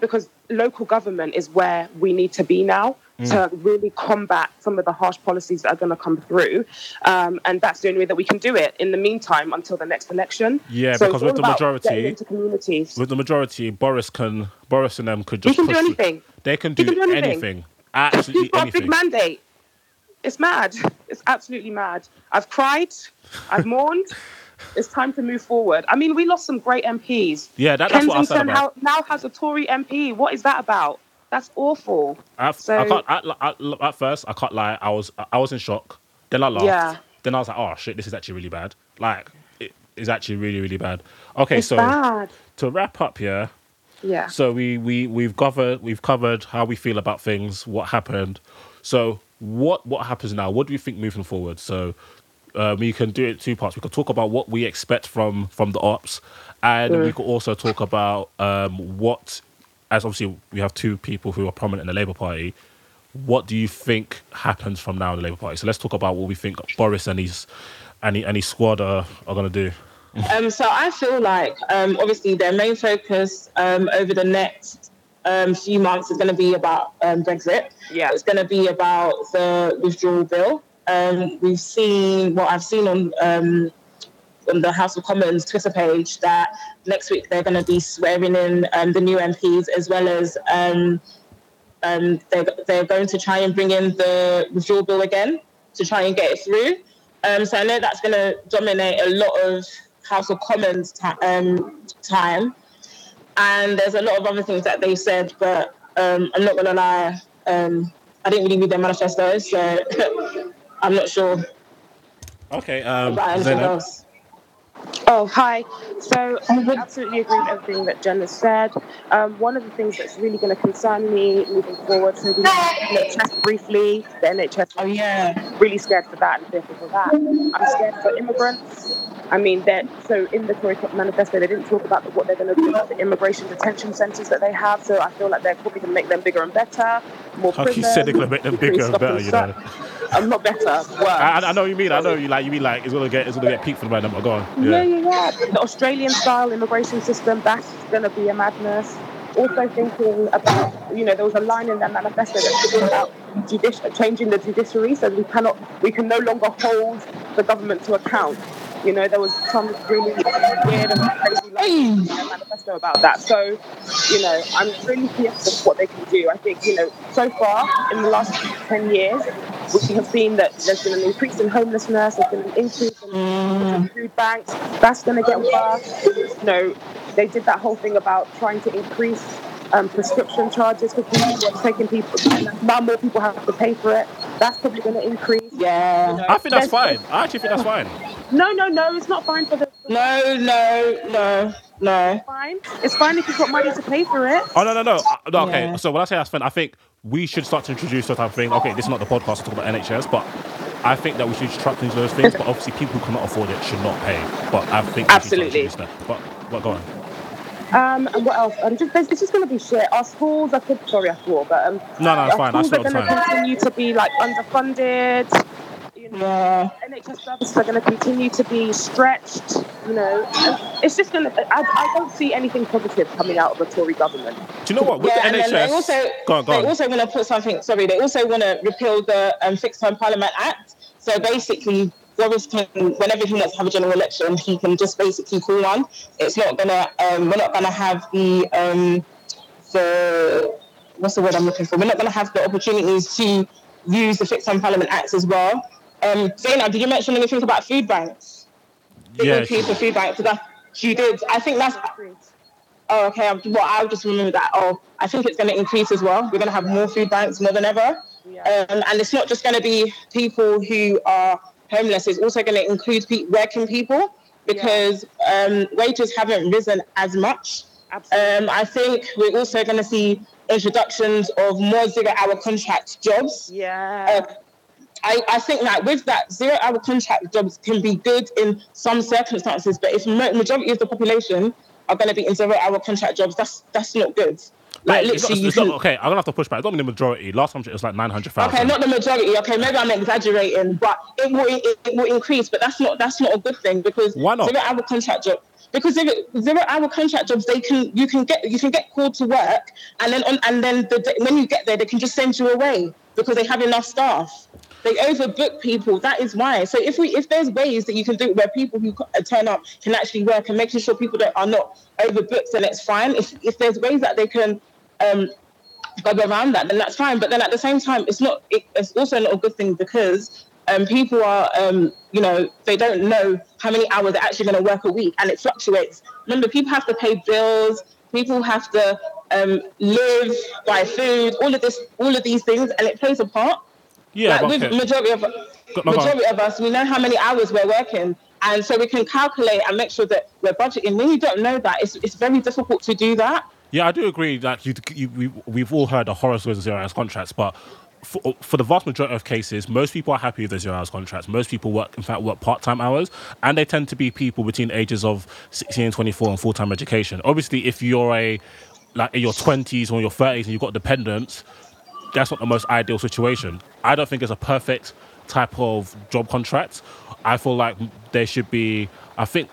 because local government is where we need to be now to really combat some of the harsh policies that are going to come through. And that's the only way that we can do it in the meantime until the next election. Yeah, so because with the majority, Boris and them could just... They can do anything. Absolutely anything. Big mandate. It's mad. It's absolutely mad. I've cried. I've mourned. It's time to move forward. I mean, we lost some great MPs. Yeah, that's what I said about. Kensington now has a Tory MP. What is that about? That's awful. At first, I can't lie. I was in shock. Then I laughed. Yeah. Then I was like, oh, shit, this is actually really bad. Like, it is actually really, really bad. Okay, it's so bad. To wrap up here. Yeah. So we've covered how we feel about things, what happened. So what happens now? What do you think moving forward? So... we can do it in two parts. We could talk about what we expect from the ops, and we could also talk about as obviously we have two people who are prominent in the Labour Party, what do you think happens from now in the Labour Party? So let's talk about what we think Boris and his squad are going to do. So I feel like, obviously, their main focus over the next few months is going to be about Brexit. Yeah. It's going to be about the withdrawal bill. We've seen what I've seen on the House of Commons Twitter page that next week they're going to be swearing in the new MPs, as well as they're going to try and bring in the withdrawal bill again to try and get it through. So I know that's going to dominate a lot of House of Commons time. And there's a lot of other things that they said, but I'm not going to lie, I didn't really read their manifesto, so... I'm not sure. Okay. Zainab. Oh, hi. So I would absolutely agree with everything that Jenna said. One of the things that's really going to concern me moving forward, so the NHS briefly, the NHS, really scared for that and fearful for that. I'm scared for immigrants. I mean, so in the Tory manifesto, they didn't talk about what they're going to do about the immigration detention centres that they have, so I feel like they're probably going to make them bigger and better, more prisons. He said they're going to make them bigger and better, you know. I'm not better, worse. I know what you mean. I know you mean it's going to get peaked for the man, but go on. Yeah. The Australian-style immigration system, that's going to be a madness. Also thinking about, there was a line in that manifesto that's about changing the judiciary, so we can no longer hold the government to account. There was some really weird and crazy in the manifesto about that. So, I'm really fearful of what they can do. I think, so far in the last 10 years, we have seen that there's been an increase in homelessness, there's been an increase in food banks. That's going to get worse. They did that whole thing about trying to increase prescription charges for people who are taking people. Now more people have to pay for it. That's probably going to increase. Yeah. I think that's fine. I actually think that's fine. No, it's not fine for the... No. It's fine. It's fine if you've got money to pay for it. Oh, no. Okay, yeah. So when I say that's fine, I think we should start to introduce that type of thing. Okay, this is not the podcast to talk about NHS, but I think that we should start into those things, but obviously people who cannot afford it should not pay. But I think absolutely. We should start to introduce that. But go on. And what else? It's just going to be shit. Our schools, it's fine. Our schools are going to continue to be, underfunded. NHS services are going to continue to be stretched, and it's just going to... I don't see anything positive coming out of a Tory government. Do you know what? With the NHS... They also want to put something... Sorry, they also want to repeal the Fixed-Term Parliament Act. So basically, Boris can, whenever he wants to have a general election, he can just basically call one. It's not going to... we're not going to have the... What's the word I'm looking for? We're not going to have the opportunities to use the Fixed-Term Parliament Act as well. Zainab, did you mention anything about food banks? Food banks. You did. I think that's... Oh, okay. I'll just remember that. Oh, I think it's going to increase as well. We're going to have more food banks more than ever. Yeah. And it's not just going to be people who are homeless. It's also going to include working people because wages haven't risen as much. Absolutely. I think we're also going to see introductions of more zero-hour contract jobs. Yeah. I think that with that, zero-hour contract jobs can be good in some circumstances, but if majority of the population are going to be in zero-hour contract jobs, that's not good. I'm going to have to push back. I don't mean the majority. Last time it was 900,000. Okay, not the majority. Okay, maybe I'm exaggerating, but it will increase, but that's not a good thing because... Why not? Zero-hour contract jobs. Because zero-hour contract jobs, you can get called to work, and then when you get there, they can just send you away because they have enough staff. They overbook people. That is why. So if there's ways that you can do it where people who turn up can actually work and making sure people are not overbooked, then it's fine. If there's ways that they can go around that, then that's fine. But then at the same time, it's also not a good thing because. People are, they don't know how many hours they're actually going to work a week, and it fluctuates. Remember, people have to pay bills, people have to live, buy food, all of these things, and it plays a part. Yeah, like with majority of us, we know how many hours we're working, and so we can calculate and make sure that we're budgeting. When you don't know that, it's very difficult to do that. Yeah, I do agree. Like we've all heard the horror stories of zero-hours contracts, but. For the vast majority of cases, most people are happy with their zero-hours contracts. Most people work part-time hours, and they tend to be people between ages of 16 and 24 and full-time education. Obviously, if you're in your 20s or your 30s and you've got dependents, that's not the most ideal situation. I don't think it's a perfect type of job contract. I feel like there should be... I think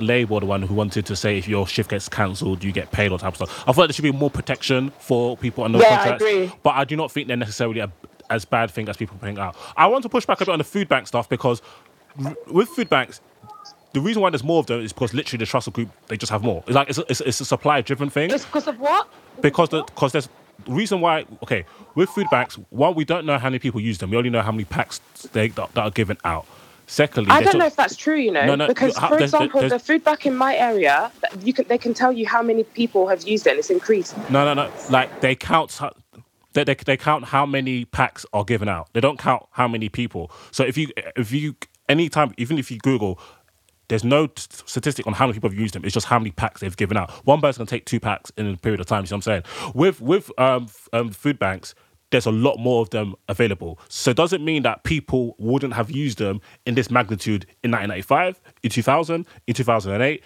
Labour were the one who wanted to say if your shift gets cancelled, you get paid or type of stuff. I feel like there should be more protection for people on those contracts. I agree. But I do not think they're necessarily as bad thing as people putting out. I want to push back a bit on the food bank stuff because with food banks, the reason why there's more of them is because literally the Trussell Group, they just have more. It's a supply-driven thing. It's because of what? Because there's... reason why, okay, with food banks, one, we don't know how many people use them. We only know how many packs that are given out. Secondly, I don't know if that's true, because, for example, the food bank in my area, they can tell you how many people have used it and it's increased. No. Like, they count how many packs are given out. They don't count how many people. So if you, anytime, even if you Google There's no statistic on how many people have used them. It's just how many packs they've given out. One person can take 2 packs in a period of time. You see what I'm saying? With food banks, there's a lot more of them available. So it doesn't mean that people wouldn't have used them in this magnitude in 1995, in 2000, in 2008.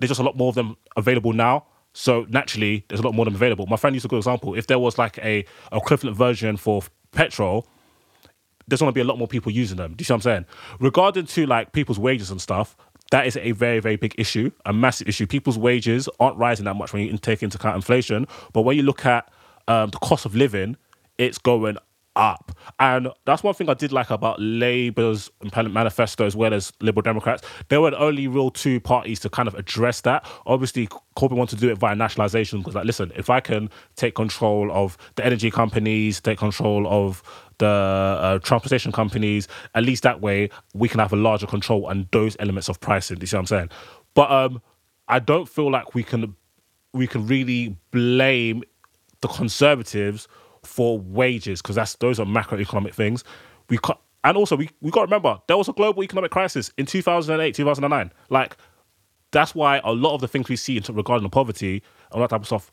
There's just a lot more of them available now. So naturally, there's a lot more of them available. My friend used a good example. If there was like a equivalent version for petrol, there's going to be a lot more people using them. Do you see what I'm saying? Regarding to like people's wages and stuff, that is a very, very big issue, a massive issue. People's wages aren't rising that much when you take into account inflation. But when you look at the cost of living, it's going up. And that's one thing I did like about Labour's manifesto as well as Liberal Democrats. They were the only real two parties to kind of address that. Obviously, Corbyn wanted to do it via nationalisation because, like, listen, if I can take control of the energy companies, take control of the transportation companies, at least that way we can have a larger control on those elements of pricing. Do you see what I'm saying? But I don't feel like we can really blame the Conservatives for wages, because those are macroeconomic things. We got to remember there was a global economic crisis in 2008, 2009. Like, that's why a lot of the things we see regarding poverty and that type of stuff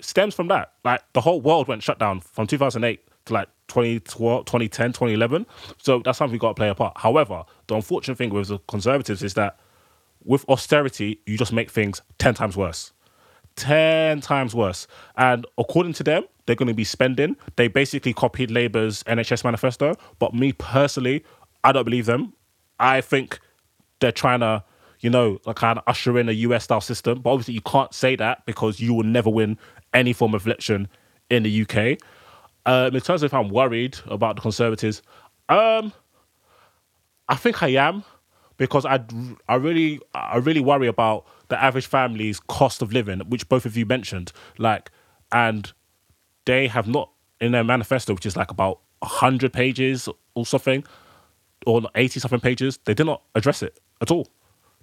stems from that. Like, the whole world went shut down from 2008 to like 2012, 2010, 2011. So that's something we got to play a part. However, the unfortunate thing with the Conservatives is that with austerity, you just make things 10 times worse. 10 times worse. And according to them, they're going to be spending. They basically copied Labour's NHS manifesto. But me personally, I don't believe them. I think they're trying to, kind of usher in a US-style system. But obviously you can't say that because you will never win any form of election in the UK. In terms of if I'm worried about the Conservatives, I think I am, because I really worry about the average family's cost of living, which both of you mentioned, and they have not, in their manifesto, which is like about 100 pages or something, or 80 something pages, they did not address it at all.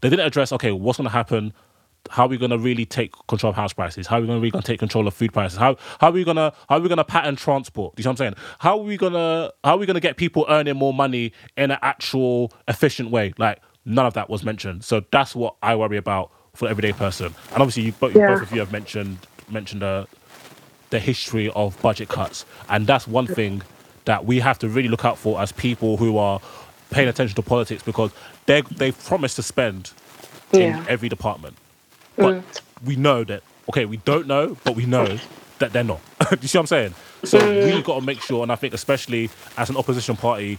They didn't address, okay, what's going to happen? How are we going to really take control of house prices? How are we going to take control of food prices? How are we going to pattern transport? Do you know what I'm saying? How are we going to get people earning more money in an actual efficient way? Like, none of that was mentioned. So that's what I worry about for the everyday person. And obviously, both of you have mentioned the history of budget cuts. And that's one thing that we have to really look out for as people who are paying attention to politics, because they promise to spend in every department. But we know that, okay, we don't know, but we know that they're not. Do you see what I'm saying? So we've got to make sure, and I think especially as an opposition party,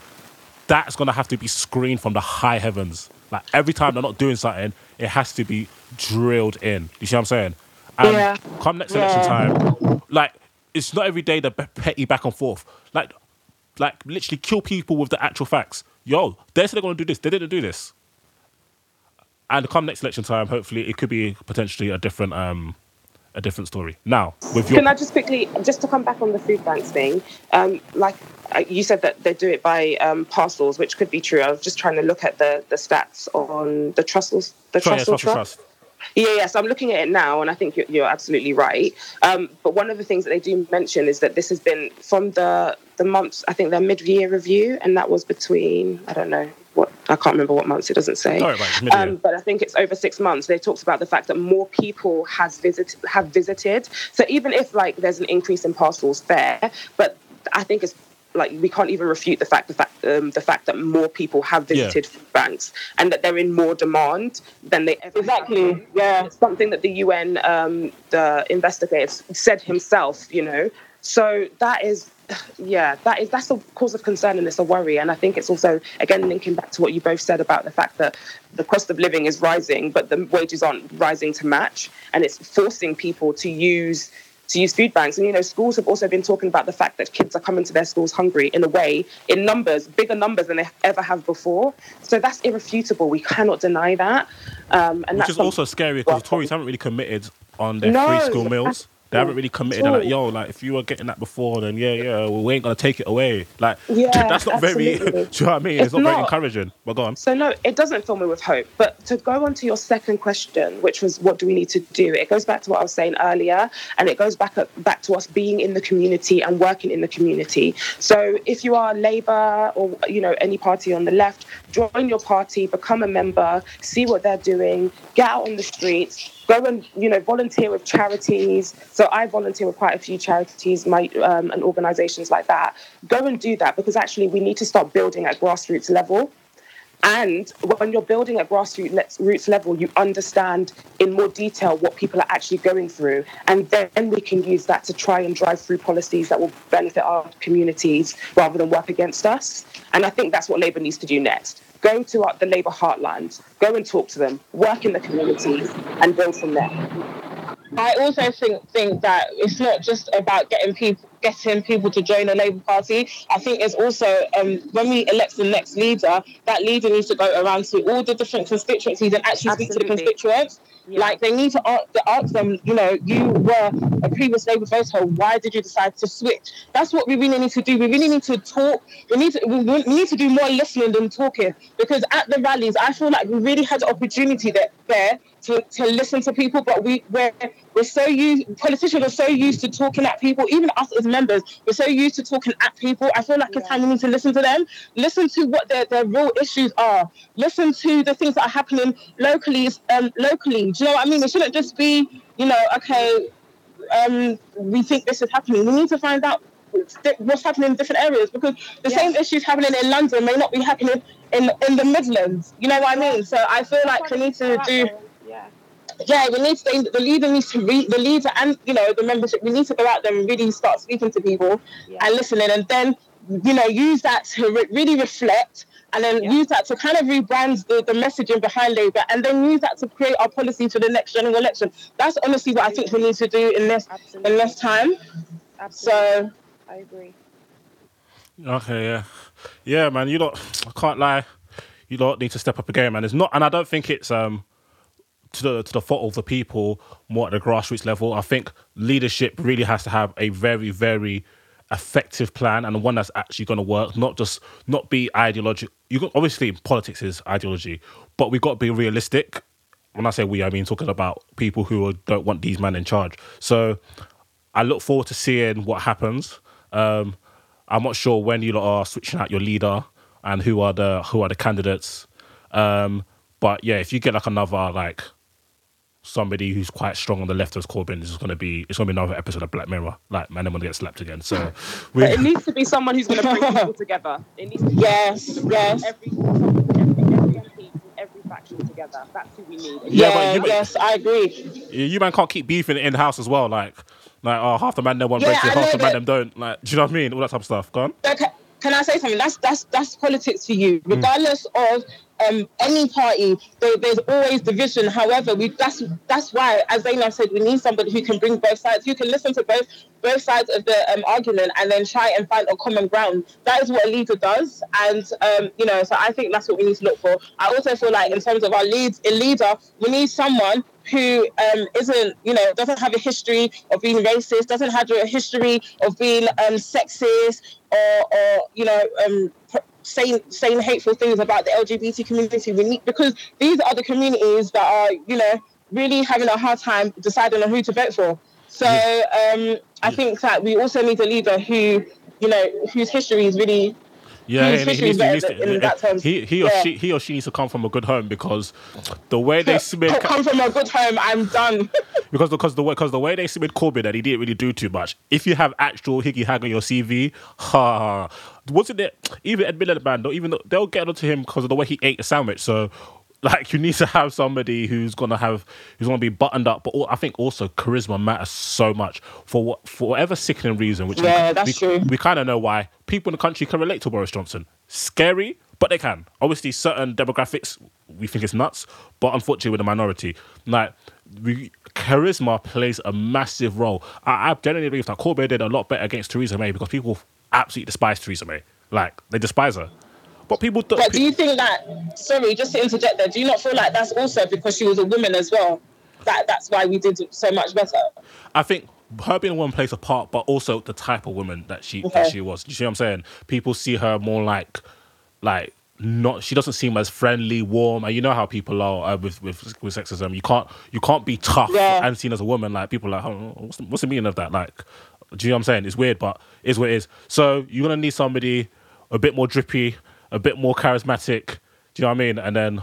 that's going to have to be screened from the high heavens. Like, every time they're not doing something, it has to be drilled in. You see what I'm saying? And come next election time, like, it's not every day the petty back and forth. Like literally kill people with the actual facts. Yo, they said they're going to do this. They didn't do this. And come next election time, hopefully, it could be potentially a different story. Now, with your... Can I just quickly, just to come back on the food banks thing, you said that they do it by parcels, which could be true. I was just trying to look at the stats on the Trussell Trust. Yeah, so I'm looking at it now, and I think you're absolutely right. But one of the things that they do mention is that this has been from the months, I think their mid-year review, and that was between, I don't know, I can't remember what months, it doesn't say. All right, but I think it's over 6 months. They talked about the fact that more people have visited. So even if, like, there's an increase in parcels there, but I think it's, like, we can't even refute the fact that more people have visited food banks and that they're in more demand than they ever have. Yeah, it's something that the UN the investigator said himself, so that's a cause of concern, and it's a worry. And I think it's also, again, linking back to what you both said about the fact that the cost of living is rising but the wages aren't rising to match, and it's forcing people to use food banks. And, schools have also been talking about the fact that kids are coming to their schools hungry, in a way, in numbers, bigger numbers than they ever have before. So that's irrefutable. We cannot deny that. And which is also scary, because the Tories haven't really committed on their free school meals. They haven't really committed. They're like, yo, like, if you were getting that before, then well, we ain't going to take it away. Like, that's not absolutely. Very, do you know what I mean? It's not very encouraging. But go on. So, no, it doesn't fill me with hope. But to go on to your second question, which was, what do we need to do? It goes back to what I was saying earlier, and it goes back to us being in the community and working in the community. So if you are Labour or, you know, any party on the left, join your party, become a member, see what they're doing, get out on the streets, go and, you know, volunteer with charities. So I volunteer with quite a few charities and organisations like that. Go and do that, because actually we need to start building at grassroots level. And when you're building at grassroots level, you understand in more detail what people are actually going through. And then we can use that to try and drive through policies that will benefit our communities rather than work against us. And I think that's what Labour needs to do next. Go to the Labour heartland, go and talk to them, work in the communities and build from there. I also think that it's not just about getting people to join the Labour Party. I think it's also, when we elect the next leader, that leader needs to go around to all the different constituencies and actually speak to the constituents. Yeah. Like, they need to ask them, you know, you were a previous Labour voter, why did you decide to switch? That's what we really need to do. We really need to talk. We need to do more listening than talking, because at the rallies, I feel like we really had the opportunity there to listen to people, but politicians are so used to talking at people, even us as members, we're so used to talking at people. I feel like it's time we need to listen to them, listen to what their real issues are, listen to the things that are happening locally. Do you know what I mean? It shouldn't just be, you know, we think this is happening. We need to find out what's happening in different areas, because the same issues happening in London may not be happening in the Midlands. You know what I mean? So I feel like we need to do... Yeah, we need to, the leader and, you know, the membership, we need to go out there and really start speaking to people and listening, and then, you know, use that to really reflect, and then use that to kind of rebrand the messaging behind Labour, and then use that to create our policy for the next general election. That's honestly what I think we need to do in less time. Absolutely. So I agree. Okay, yeah. Yeah, man, you lot, I can't lie, you lot need to step up again, man. It's not, and I don't think it's... to the fault of the people more at the grassroots level. I think leadership really has to have a very, very effective plan, and one that's actually going to work, not be ideological. Obviously, politics is ideology, but we've got to be realistic. When I say we, I mean talking about people who don't want these men in charge. So I look forward to seeing what happens. I'm not sure when you lot are switching out your leader and who are the candidates. But yeah, if you get another somebody who's quite strong on the left as Corbyn, it's gonna be another episode of Black Mirror. Like, man, I'm gonna get slapped again. So it needs to be someone who's gonna bring people together. It needs to be every faction together. That's who we need. I agree. You man can't keep beefing in house as well. Like half the man them want Brexit, half the man them don't. Like, do you know what I mean? All that type of stuff. Go on. Okay. Can I say something? That's politics for you, regardless of. Any party, there's always division. However, that's why, as Zainab said, we need somebody who can bring both sides, who can listen to both sides of the argument, and then try and find a common ground. That is what a leader does, and you know. So I think that's what we need to look for. I also feel like in terms of our leader, we need someone who isn't, you know, doesn't have a history of being racist, doesn't have a history of being sexist, or you know. Saying hateful things about the LGBT community, because these are the communities that are, you know, really having a hard time deciding on who to vote for. So I think that we also need a leader who, you know, whose history is really... Yeah, he or she needs to come from a good home, because the way they smeared... Come from a good home, I'm done. because the way they smeared Corbyn, that he didn't really do too much. If you have actual higgy-hag on your CV, wasn't it? Even Ed Miliband, they'll get onto him because of the way he ate a sandwich. So, like, you need to have somebody who's gonna be buttoned up, but I think also charisma matters so much for whatever sickening reason. Which that's true. We kind of know why people in the country can relate to Boris Johnson. Scary, but they can. Obviously, certain demographics we think it's nuts, but unfortunately, we're the minority. Like, charisma plays a massive role. I generally believe that Corbyn did a lot better against Theresa May, because people absolutely despise Theresa May. Like, they despise her. But people... But do you think that... Sorry, just to interject there. Do you not feel like that's also because she was a woman as well? That's why we did so much better? I think her being a woman plays a part, but also the type of woman that she was. You see what I'm saying? People see her more like not. She doesn't seem as friendly, warm, and you know how people are with sexism. You can't be tough and seen as a woman. Like people are like, oh, what's the meaning of that? Like, do you know what I'm saying? It's weird, but it's what it is. So you're gonna need somebody a bit more drippy, a bit more charismatic. Do you know what I mean? And then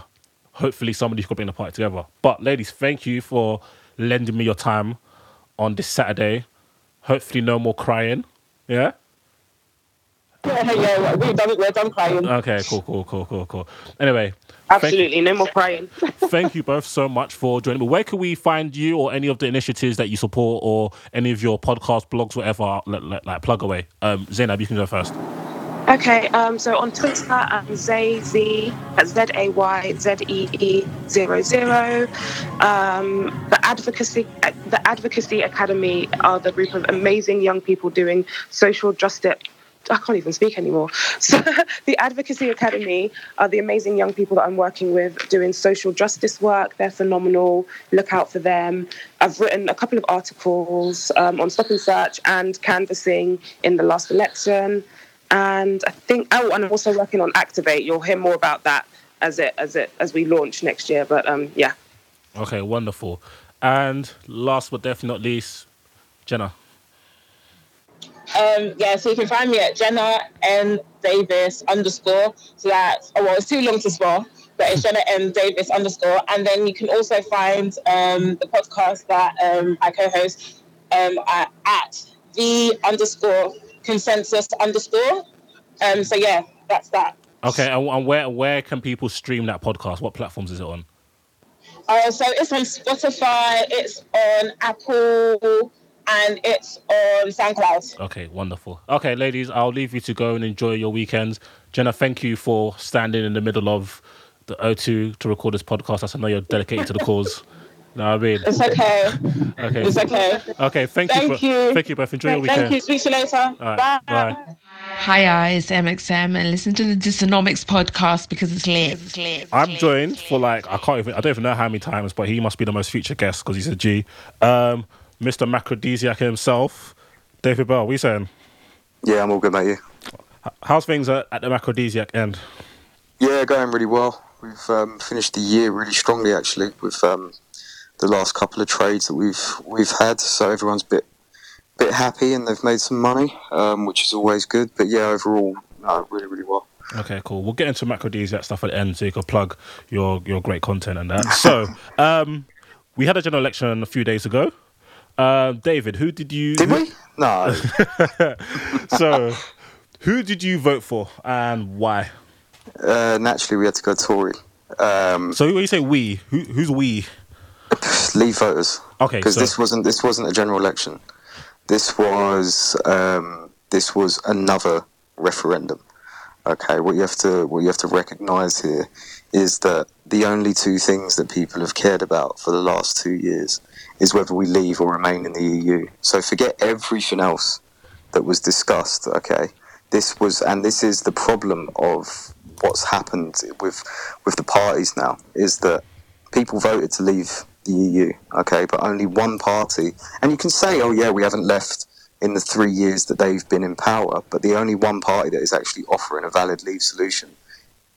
hopefully somebody could bring the party together. But ladies, thank you for lending me your time on this Saturday. Hopefully no more crying. Yeah? Yeah, we're done crying. Okay, cool. Anyway. Absolutely, no more crying. Thank you both so much for joining me. Where can we find you or any of the initiatives that you support or any of your podcasts, blogs, whatever, like plug away? Zainab, you can go first. Okay, so on Twitter, I'm Zayzee, that's ZAYZEE00. The Advocacy Academy are the group of amazing young people doing social justice. I can't even speak anymore. So the Advocacy Academy are the amazing young people that I'm working with doing social justice work. They're phenomenal. Look out for them. I've written a couple of articles on Stop and Search and canvassing in the last election. And I think, and I'm also working on Activate. You'll hear more about that as we launch next year. But yeah. Okay, wonderful. And last but definitely not least, Jenna. So you can find me at Jenna M Davis _ So that's it's too long to spell, but it's Jenna M Davis _ And then you can also find the podcast that I co-host at the _ Consensus _ So yeah, that's that. Okay, and where can people stream that podcast? What platforms is it on? So it's on Spotify, it's on Apple, and it's on SoundCloud. Okay, wonderful. Okay, ladies, I'll leave you to go and enjoy your weekends. Jenna, thank you for standing in the middle of the O2 to record this podcast. As I know you're dedicated to the cause. No, I mean, it's okay. Okay, thank you. Thank you both. Enjoy your weekend. Thank you. Speak to you later. Right, bye. Hi, it's MXM, and listen to the Dysonomics podcast because it's lit. I'm joined for I don't even know how many times, but he must be the most featured guest because he's a G. Mr. Macrodesiac himself, David Bell. What are you saying? Yeah, I'm all good, mate. Yeah. How's things at the Macrodesiac end? Yeah, going really well. We've finished the year really strongly, actually, with the last couple of trades that we've had, so everyone's a bit happy and they've made some money, which is always good. But yeah, overall, really, really well. Okay, cool. We'll get into Macrodesiac stuff at the end so you can plug your great content and that. So we had a general election a few days ago. David, Did we? No. So who did you vote for and why? Naturally, we had to go Tory. So when you say we, who's we? Leave voters. Okay, because this wasn't a general election. This was another referendum. Okay, what you have to recognise here is that the only two things that people have cared about for the last 2 years is whether we leave or remain in the EU. So forget everything else that was discussed. Okay, this is the problem of what's happened with the parties now is that people voted to leave the EU, okay, but only one party. And you can say, oh, yeah, we haven't left in the 3 years that they've been in power, but the only one party that is actually offering a valid leave solution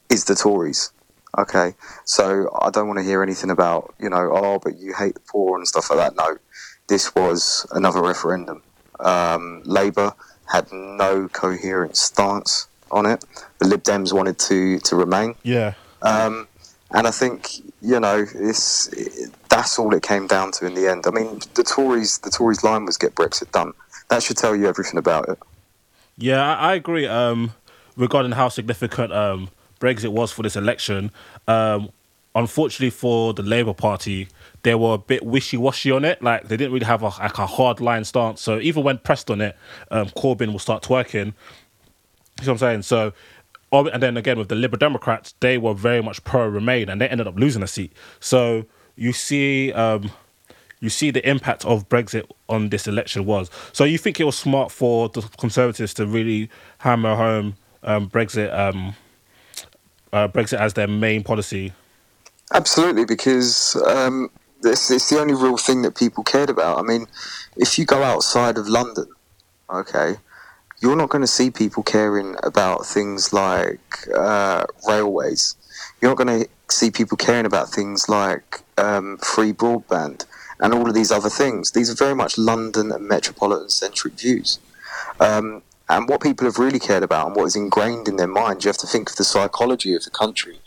is the Tories, okay? So I don't want to hear anything about, but you hate the poor and stuff like that. No, this was another referendum. Labour had no coherent stance on it. The Lib Dems wanted to remain. Yeah. And I think, that's all it came down to in the end. I mean, the Tories' line was get Brexit done. That should tell you everything about it. Yeah, I agree regarding how significant Brexit was for this election. Unfortunately for the Labour Party, they were a bit wishy-washy on it. Like, they didn't really have a hard-line stance. So even when pressed on it, Corbyn will start twerking. You know what I'm saying? So... and then again, with the Liberal Democrats, they were very much pro-Remain, and they ended up losing a seat. So you see the impact of Brexit on this election was. So you think it was smart for the Conservatives to really hammer home Brexit as their main policy? Absolutely, because it's the only real thing that people cared about. I mean, if you go outside of London, okay, you're not going to see people caring about things like railways. You're not going to see people caring about things like free broadband and all of these other things. These are very much London and metropolitan-centric views. And what people have really cared about and what is ingrained in their mind, you have to think of the psychology of the country,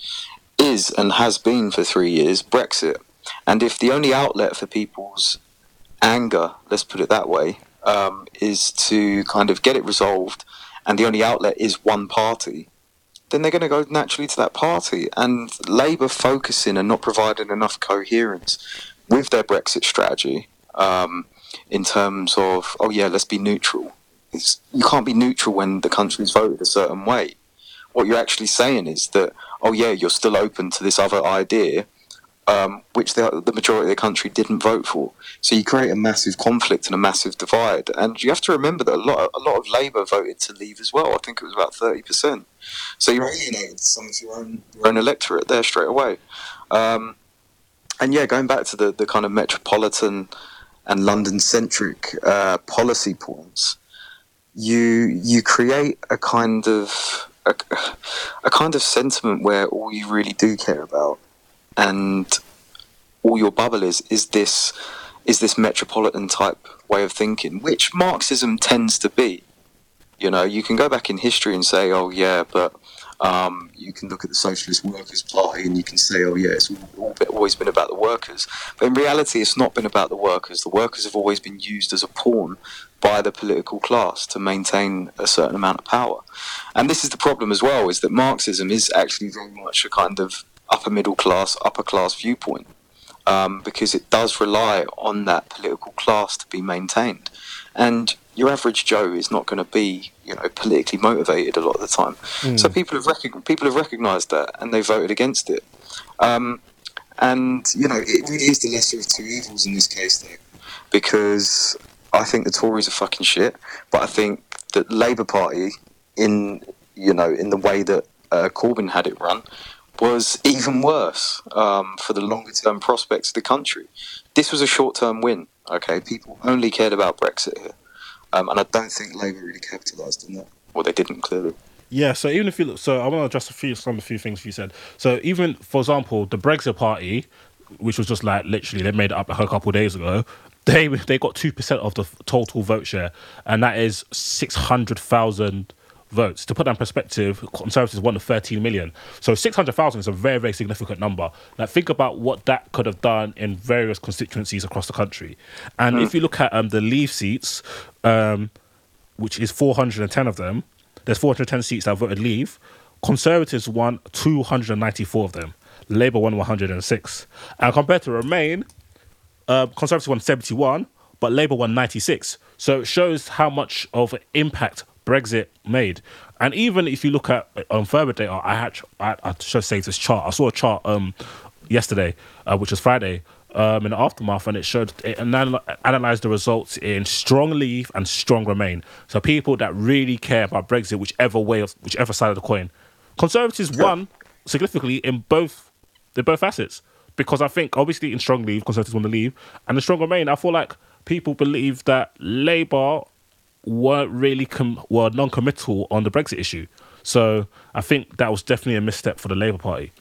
is and has been for 3 years Brexit. And if the only outlet for people's anger, let's put it that way, is to kind of get it resolved, and the only outlet is one party, then they're going to go naturally to that party. And Labour focusing and not providing enough coherence with their Brexit strategy in terms of, oh yeah, let's be neutral. You can't be neutral when the country's voted a certain way. What you're actually saying is that, oh yeah, you're still open to this other idea, which the majority of the country didn't vote for. So you create a massive conflict and a massive divide. And you have to remember that a lot of Labour voted to leave as well. I think it was about 30%. So you're alienated some of your own electorate there straight away. And yeah, going back to the kind of metropolitan and London-centric policy points, you create a kind of sentiment where all you really do care about and all your bubble is this metropolitan type way of thinking, which Marxism tends to be. You know, you can go back in history and say, oh yeah, but you can look at the Socialist Workers' Party and you can say, oh yeah, it's always been about the workers. But in reality, it's not been about the workers. The workers have always been used as a pawn by the political class to maintain a certain amount of power. And this is the problem as well, is that Marxism is actually very much a kind of upper middle class, upper class viewpoint, because it does rely on that political class to be maintained. And your average Joe is not going to be, you know, politically motivated a lot of the time. Mm. So people have recognised that and they voted against it. And, you know, it really is the lesser of two evils in this case, though, because I think the Tories are fucking shit, but I think that Labour Party, in the way that Corbyn had it run, was even worse for the longer-term prospects of the country. This was a short-term win, okay? People only cared about Brexit here. And I don't think Labour really capitalised on that. Well, they didn't, clearly. Yeah, so even if you look... So I want to address a few things you said. So even, for example, the Brexit Party, which was just like, literally, they made it up a couple of days ago, they got 2% of the total vote share, and that is 600,000... votes. To put that in perspective, Conservatives won 13 million. So 600,000 is a very, very significant number. Like, think about what that could have done in various constituencies across the country. And if you look at the Leave seats, which is 410 of them, there's 410 seats that voted Leave. Conservatives won 294 of them. Labour won 106. And compared to Remain, Conservatives won 71, but Labour won 96. So it shows how much of an impact Brexit made. And even if you look at further data, I should say this chart. I saw a chart yesterday, which was Friday, in the aftermath, and it analysed the results in strong Leave and strong Remain. So people that really care about Brexit, whichever side of the coin. Conservatives won significantly in both facets, because I think obviously in strong Leave, Conservatives want to leave, and in strong Remain, I feel like people believe that Labour were non-committal on the Brexit issue. So I think that was definitely a misstep for the Labour Party.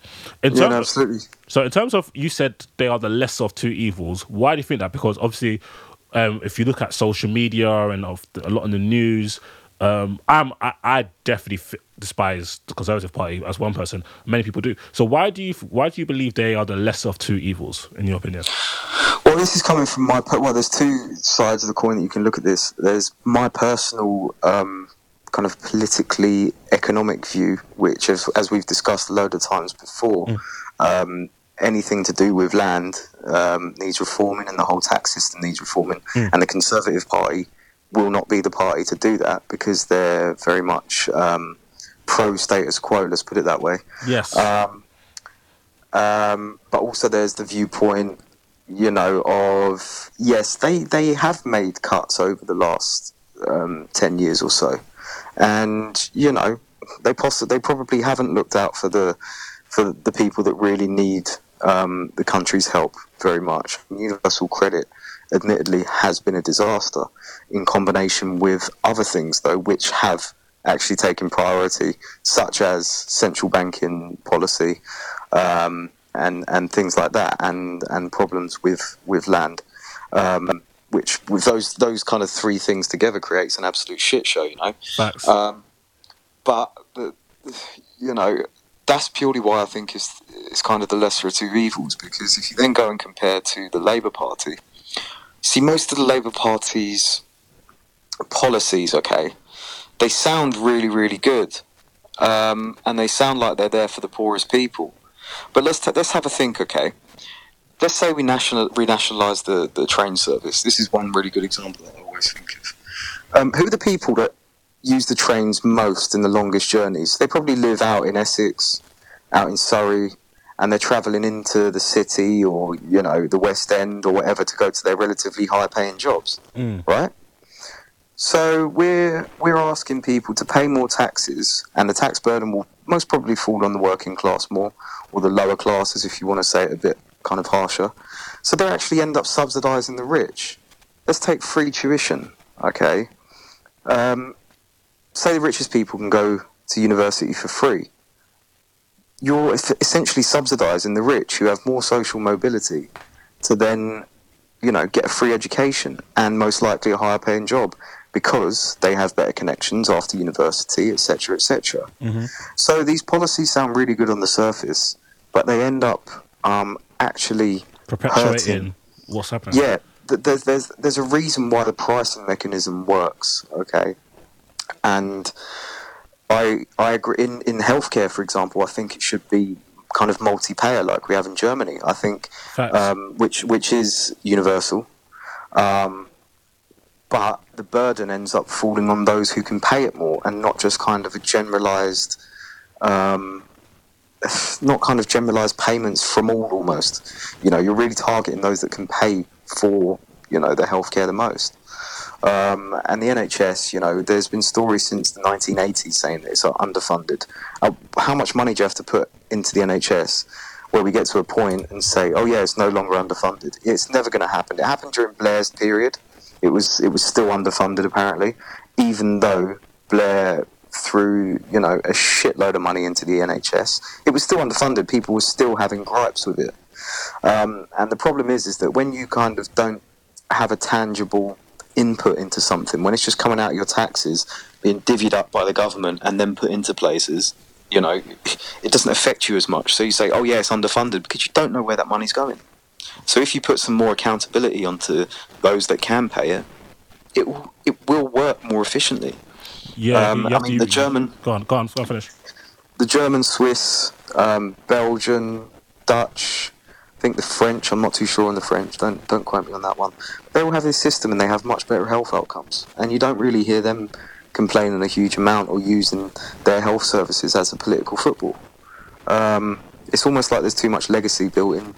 Absolutely. So in terms of, you said they are the lesser of two evils. Why do you think that? Because obviously, if you look at social media and a lot in the news, I definitely despise the Conservative Party as one person. Many people do. So why do you believe they are the lesser of two evils, in your opinion? Well, this is coming from well, there's two sides of the coin that you can look at this. There's my personal kind of politically economic view, which, as we've discussed a load of times before, anything to do with land needs reforming, and the whole tax system needs reforming. And the Conservative Party will not be the party to do that, because they're very much pro-status quo, let's put it that way. Yes. But also there's the viewpoint, you know, of, yes, they have made cuts over the last 10 years or so. And, you know, they probably haven't looked out for the people that really need the country's help very much. Universal credit, admittedly, has been a disaster in combination with other things, though, which have actually taken priority, such as central banking policy and things like that, and problems with land, which with those kind of three things together creates an absolute shit show, you know. Facts. But you know, that's purely why I think it's kind of the lesser of two evils, because if you then go and compare to the Labour Party, see, most of the Labour Party's policies, okay, they sound really, really good, and they sound like they're there for the poorest people. But let's have a think, okay? Let's say we renationalise the train service. This is one really good example that I always think of. Who are the people that use the trains most in the longest journeys? They probably live out in Essex, out in Surrey, and they're travelling into the city or, you know, the West End or whatever to go to their relatively high-paying jobs, right? So we're asking people to pay more taxes, and the tax burden will most probably fall on the working class more, or the lower classes, if you want to say it a bit kind of harsher. So they actually end up subsidising the rich. Let's take free tuition, okay? Say the richest people can go to university for free. You're essentially subsidising the rich who have more social mobility to then, you know, get a free education and most likely a higher paying job because they have better connections after university, etc., etc. Mm-hmm. So these policies sound really good on the surface, but they end up actually perpetuating what's happening. Yeah, there's a reason why the pricing mechanism works, okay? And I agree. In healthcare, for example, I think it should be kind of multi-payer like we have in Germany, I think, which is universal. But the burden ends up falling on those who can pay it more, and not just kind of a generalised, not kind of generalised payments from all almost. You know, you're really targeting those that can pay for, you know, the healthcare the most. And the NHS, you know, there's been stories since the 1980s saying that it's underfunded. How much money do you have to put into the NHS where we get to a point and say, oh, yeah, it's no longer underfunded? It's never going to happen. It happened during Blair's period. It was still underfunded, apparently, even though Blair threw, you know, a shitload of money into the NHS. It was still underfunded. People were still having gripes with it. And the problem is that when you kind of don't have a tangible input into something, when it's just coming out of your taxes, being divvied up by the government and then put into places, you know, it doesn't affect you as much. So you say, oh yeah, it's underfunded, because you don't know where that money's going. So if you put some more accountability onto those that can pay it, it will work more efficiently. Yeah, I mean, the German... Go on, I'll finish. The German, Swiss, Belgian, Dutch... I think the French, I'm not too sure on the French, don't quote me on that one. They all have this system and they have much better health outcomes. And you don't really hear them complaining a huge amount or using their health services as a political football. It's almost like there's too much legacy built in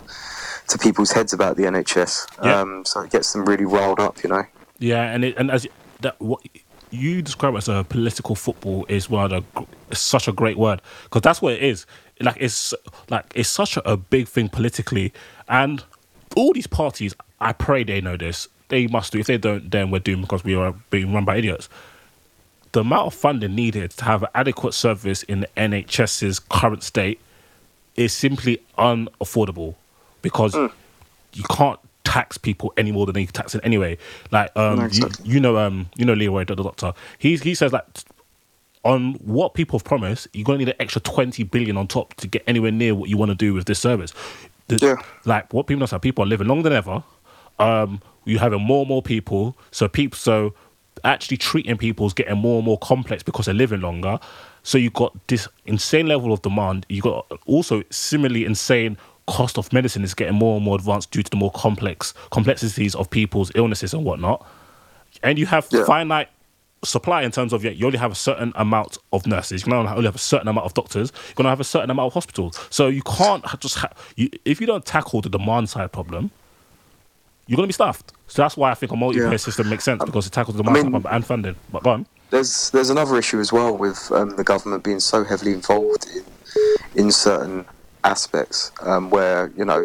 to people's heads about the NHS. Yeah. So it gets them really riled up, you know. Yeah, what you describe as a political football is such a great word, because that's what it is. Like it's such a big thing politically, and all these parties, I pray they know this. They must do. If they don't, then we're doomed, because we are being run by idiots. The amount of funding needed to have an adequate service in the NHS's current state is simply unaffordable, because you can't tax people any more than they tax it anyway. Like you know Leroy the doctor. He says like, on what people have promised, you're going to need an extra 20 billion on top to get anywhere near what you want to do with this service. Like, what people know is that people are living longer than ever. You're having more and more people. So actually treating people is getting more and more complex because they're living longer. So you've got this insane level of demand. You've got also similarly insane cost of medicine is getting more and more advanced due to the more complexities of people's illnesses and whatnot. And you have finite supply in terms of you only have a certain amount of nurses, you can only have a certain amount of doctors, you're going to have a certain amount of hospitals. So you can't just if you don't tackle the demand side problem, you're going to be stuffed. So that's why I think a multi-payer system makes sense, because it tackles the demand side problem and funding. But go on. There's another issue as well with the government being so heavily involved in certain aspects where, you know,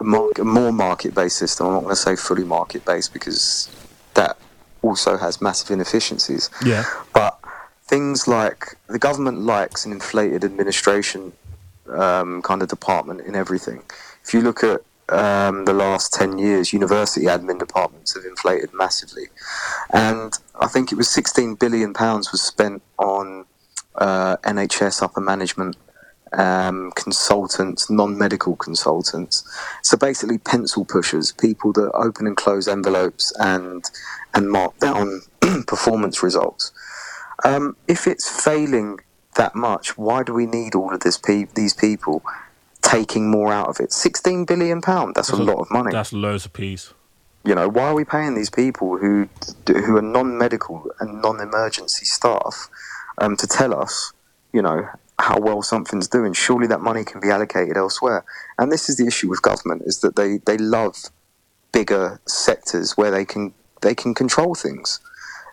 more market-based system. I'm not going to say fully market-based because that also has massive inefficiencies. Yeah. But things like the government likes an inflated administration kind of department in everything. If you look at the last 10 years, university admin departments have inflated massively. And I think it was £16 billion was spent on NHS upper management consultants, non-medical consultants. So basically pencil pushers, people that open and close envelopes and mark down performance results. If it's failing that much, why do we need all of this these people taking more out of it? £16 billion, that's a lot of money. That's loads of peas. You know, why are we paying these people who are non-medical and non-emergency staff to tell us, you know, how well something's doing? Surely that money can be allocated elsewhere. And this is the issue with government, is that they love bigger sectors where they can control things.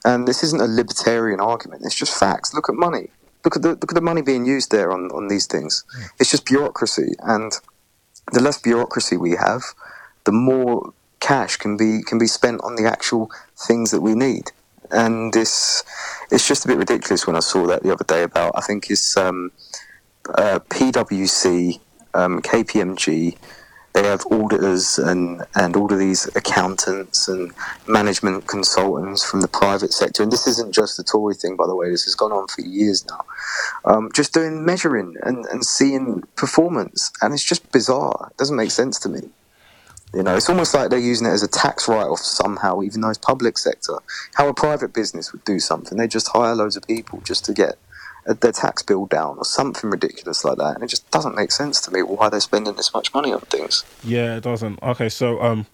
And this isn't a libertarian argument, it's just facts. Look at money. Look at the money being used there on these things. It's just bureaucracy, and the less bureaucracy we have, the more cash can be spent on the actual things that we need. And it's just a bit ridiculous when I saw that the other day about, I think it's PwC, KPMG, they have auditors and all of these accountants and management consultants from the private sector. And this isn't just a Tory thing, by the way. This has gone on for years now. Just doing measuring and seeing performance. And it's just bizarre. It doesn't make sense to me. You know, it's almost like they're using it as a tax write-off somehow, even though it's public sector. How a private business would do something. They just hire loads of people just to get their tax bill down or something ridiculous like that. And it just doesn't make sense to me why they're spending this much money on things. Yeah, it doesn't. Okay, so I'm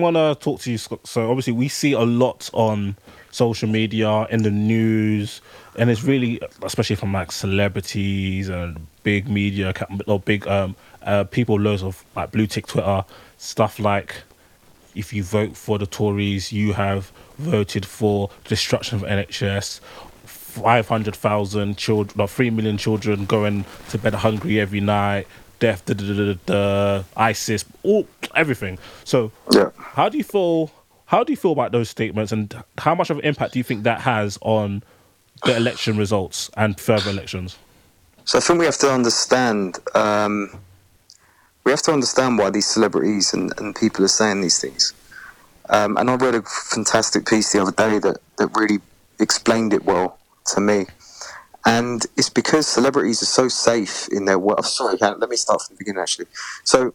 going to talk to you, Scott. So obviously we see a lot on social media, in the news, and it's really, especially from like celebrities and big media, or big people, loads of like blue tick Twitter, stuff like, if you vote for the Tories, you have voted for destruction of NHS, 500,000 children, or 3 million children going to bed hungry every night, death, ISIS, everything. So yeah. How do you feel about those statements, and how much of an impact do you think that has on the election results and further elections? So I think we have to understand... We have to understand why these celebrities and people are saying these things. And I read a fantastic piece the other day that really explained it well to me. And it's because celebrities are so safe in their work. Sorry, let me start from the beginning, actually. So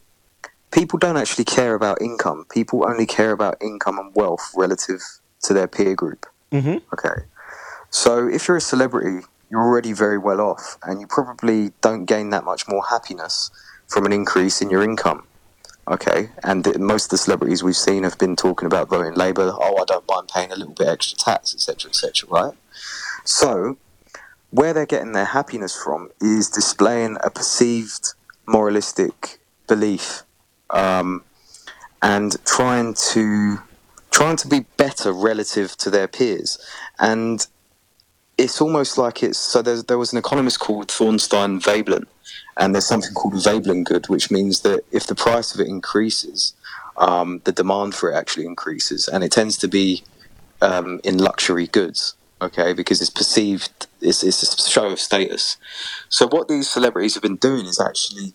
people don't actually care about income. People only care about income and wealth relative to their peer group. Mm-hmm. Okay. So if you're a celebrity, you're already very well off, and you probably don't gain that much more happiness from an increase in your income, okay? And most of the celebrities we've seen have been talking about voting Labour. Oh, I don't mind paying a little bit extra tax, etc., right? So where they're getting their happiness from is displaying a perceived moralistic belief and trying to be better relative to their peers. And it's almost like it's... So there was an economist called Thornstein Veblen, and there's something called Veblen good, which means that if the price of it increases, the demand for it actually increases, and it tends to be in luxury goods, okay, because it's perceived, it's a show of status. So what these celebrities have been doing is actually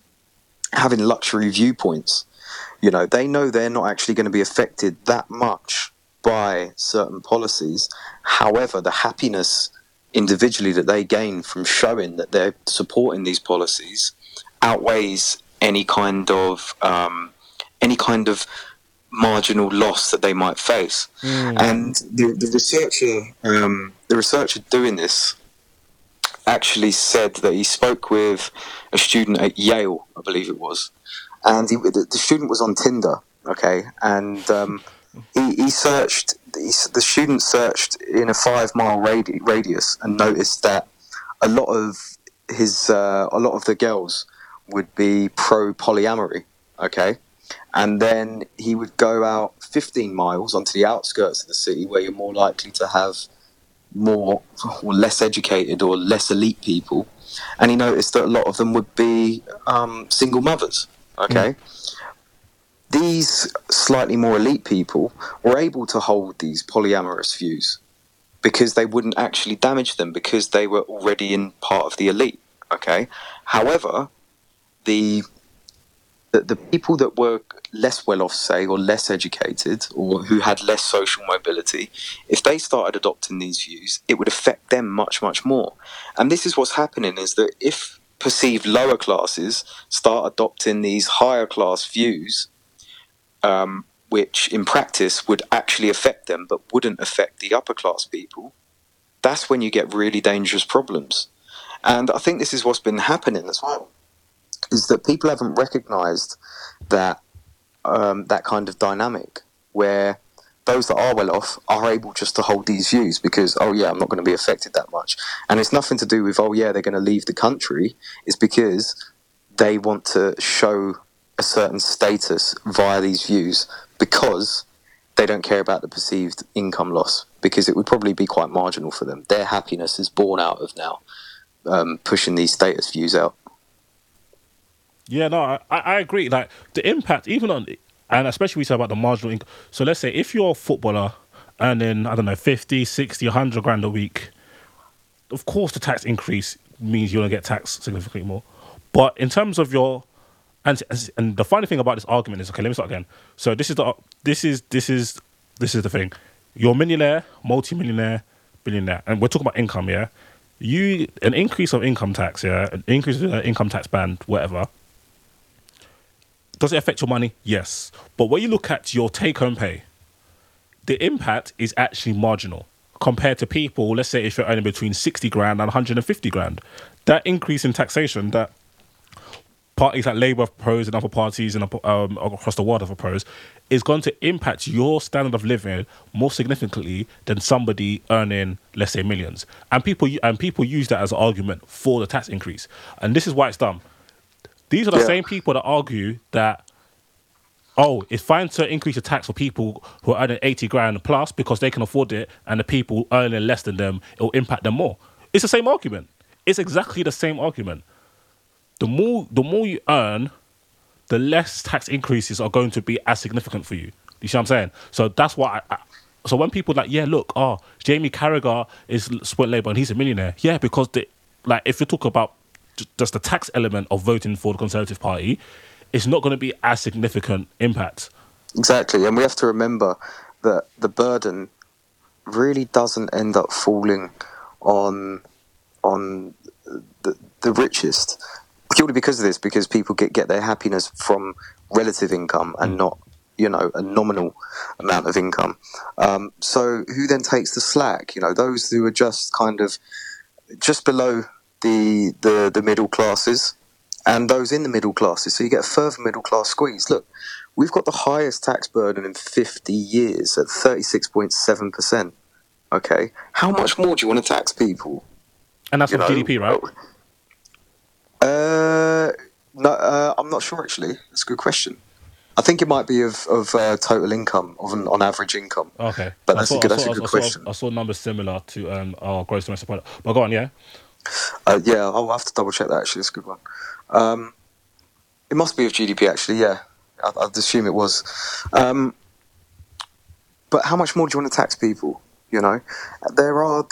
having luxury viewpoints. You know, they know they're not actually going to be affected that much by certain policies. However, the happiness individually that they gain from showing that they're supporting these policies outweighs any kind of marginal loss that they might face. And the researcher doing this actually said that he spoke with a student at Yale, I believe it was, and the student was on Tinder, okay, and the student searched in a 5-mile radius and noticed that a lot of the girls would be pro polyamory, okay, and then he would go out 15 miles onto the outskirts of the city where you're more likely to have more or less educated or less elite people, and he noticed that a lot of them would be single mothers. Okay, these slightly more elite people were able to hold these polyamorous views because they wouldn't actually damage them because they were already in part of the elite. Okay, however, the people that were less well-off, say, or less educated, or who had less social mobility, if they started adopting these views, it would affect them much, much more. And this is what's happening, is that if perceived lower classes start adopting these higher class views, which in practice would actually affect them but wouldn't affect the upper class people, that's when you get really dangerous problems. And I think this is what's been happening as well, is that people haven't recognised that that kind of dynamic where those that are well off are able just to hold these views because, oh yeah, I'm not going to be affected that much. And it's nothing to do with, oh yeah, they're going to leave the country. It's because they want to show a certain status via these views because they don't care about the perceived income loss, because it would probably be quite marginal for them. Their happiness is born out of now pushing these status views out. Yeah, no, I agree. Like, the impact, even on, and especially we say about the marginal income. So let's say if you're a footballer earning, I don't know, 50, 60, 100 grand a week, of course the tax increase means you're going to get taxed significantly more. But in terms of your, and the funny thing about this argument is, okay, let me start again. So this is the thing. You're a millionaire, multi-millionaire, billionaire, and we're talking about income, yeah? An increase of income tax, yeah? An increase of income tax band, whatever. Does it affect your money? Yes. But when you look at your take-home pay, the impact is actually marginal compared to people, let's say if you're earning between 60 grand and 150 grand. That increase in taxation that parties like Labour have proposed and other parties and across the world have proposed is going to impact your standard of living more significantly than somebody earning, let's say, millions. And people use that as an argument for the tax increase. And this is why it's dumb. These are the same people that argue that, oh, it's fine to increase the tax for people who are earning 80 grand plus because they can afford it, and the people earning less than them, it will impact them more. It's the same argument. It's exactly the same argument. The more you earn, the less tax increases are going to be as significant for you. You see what I'm saying? So that's why so when people are like, yeah, look, Jamie Carragher is split Labour and he's a millionaire. Yeah, because if you talk about just the tax element of voting for the Conservative Party, it's not going to be as significant impact. Exactly, and we have to remember that the burden really doesn't end up falling on the richest, purely because of this, because people get their happiness from relative income and not, you know, a nominal amount of income. So who then takes the slack? You know, those who are just kind of just below the middle classes and those in the middle classes. So you get a further middle class squeeze. Look, we've got the highest tax burden in 50 years at 36.7%. Okay, how much more do you want to tax people? And that's on GDP, right? No, I'm not sure actually. That's a good question. I think it might be of total income, on average income. Okay, but that's a good question. I saw numbers similar to our gross domestic product. But go on, yeah. Yeah, I'll have to double check that actually, it's a good one. It must be of GDP actually, yeah, I'd assume it was. But how much more do you want to tax people, you know? There are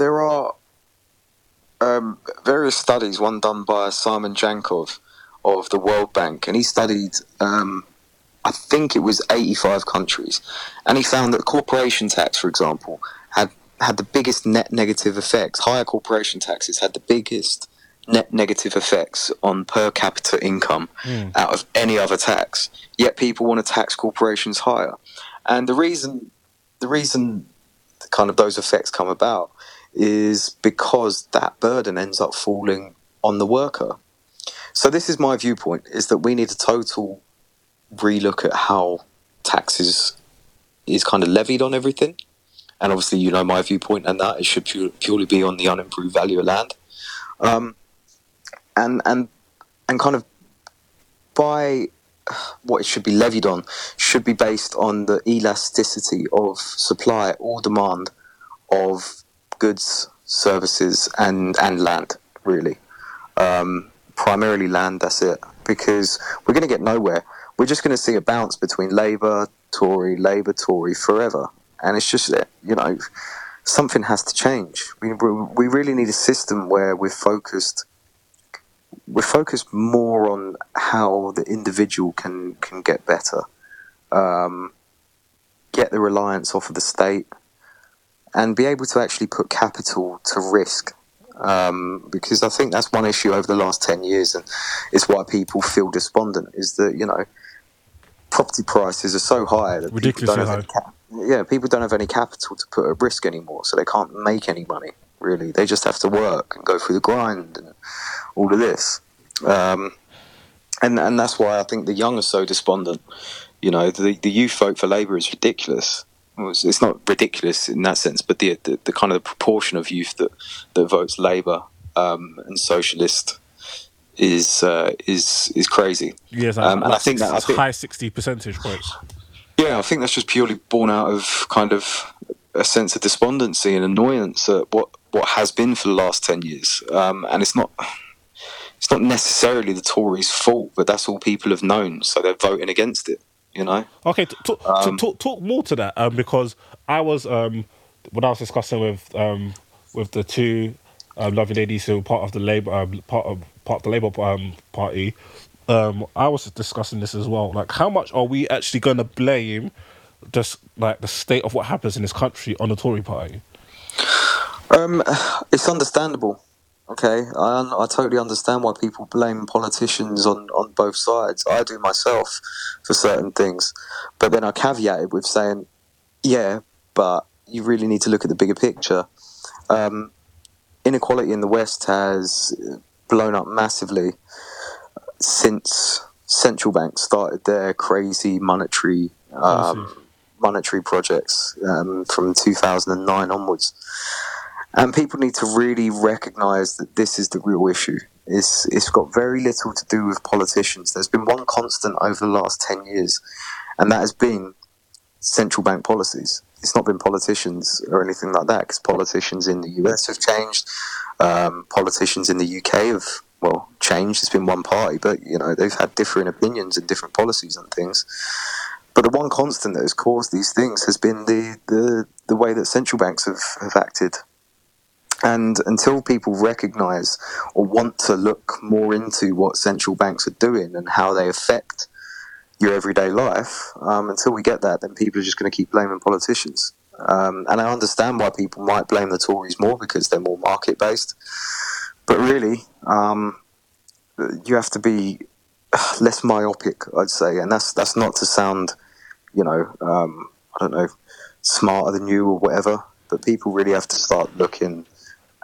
various studies, one done by Simon Jankov of the World Bank, and he studied, I think it was 85 countries, and he found that corporation tax, for example, had the biggest net negative effects. Higher corporation taxes had the biggest net negative effects on per capita income out of any other tax. Yet people want to tax corporations higher. And the reason kind of those effects come about is because that burden ends up falling on the worker. So this is my viewpoint, is that we need a total relook at how taxes is kind of levied on everything. And obviously, you know my viewpoint on that. It should purely be on the unimproved value of land, and kind of by what it should be levied on should be based on the elasticity of supply or demand of goods, services, and land, really. Primarily land, that's it. Because we're going to get nowhere. We're just going to see a bounce between Labour, Tory forever. And it's just, you know, something has to change. We really need a system where we're focused more on how the individual can get better, get the reliance off of the state, and be able to actually put capital to risk. Because I think that's one issue over the last 10 years, and it's why people feel despondent, is that, you know, property prices are so high that people don't have any capital to put at risk anymore, so they can't make any money, really. They just have to work and go through the grind and all of this. And that's why I think the young are so despondent. You know, the youth vote for Labour is ridiculous. It's not ridiculous in that sense, but the kind of proportion of youth that votes Labour and socialist is crazy. Yes, and I think that's high 60 percentage points. Yeah, I think that's just purely born out of kind of a sense of despondency and annoyance at what has been for the last 10 years. And it's not necessarily the Tories' fault, but that's all people have known, so they're voting against it. You know. Okay, talk more to that because I was when I was discussing with the two lovely ladies who were part of the Labour party, I was discussing this as well. Like, how much are we actually going to blame just like the state of what happens in this country on the Tory party? It's understandable. Okay, I totally understand why people blame politicians on both sides. I do myself for certain things. But then I caveat it with saying, yeah, but you really need to look at the bigger picture. Inequality in the West has blown up massively since central banks started their crazy monetary projects from 2009 onwards. And people need to really recognise that this is the real issue. It's got very little to do with politicians. There's been one constant over the last 10 years, and that has been central bank policies. It's not been politicians or anything like that, because politicians in the US have changed. Politicians in the UK have, changed. It's been one party, but, you know, they've had differing opinions and different policies and things. But the one constant that has caused these things has been the way that central banks have acted. And until people recognise or want to look more into what central banks are doing and how they affect your everyday life, until we get that, then people are just going to keep blaming politicians. And I understand why people might blame the Tories more, because they're more market-based. But really, you have to be less myopic, I'd say. And that's not to sound, you know, smarter than you or whatever. But people really have to start looking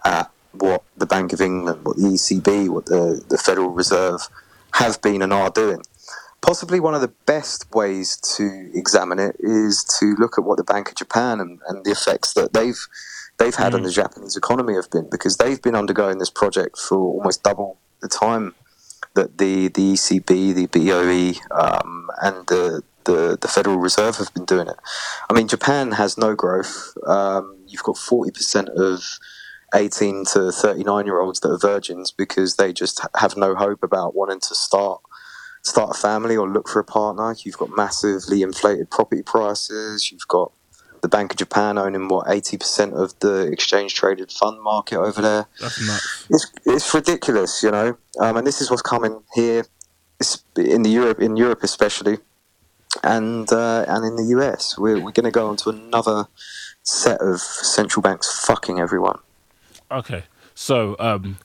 at what the Bank of England, what the ECB, what the Federal Reserve have been and are doing. Possibly one of the best ways to examine it is to look at what the Bank of Japan and the effects that they've had on the Japanese economy have been, because they've been undergoing this project for almost double the time that the ECB, the BOE, and the Federal Reserve have been doing it. I mean, Japan has no growth. You've got 40% of 18 to 39-year-olds that are virgins because they just have no hope about wanting to start a family or look for a partner. You've got massively inflated property prices. You've got the Bank of Japan owning, 80% of the exchange-traded fund market over there. That's nuts. It's ridiculous, you know. And this is what's coming here in Europe especially, and in the US. We're going to go on to another set of central banks fucking everyone. Okay, so on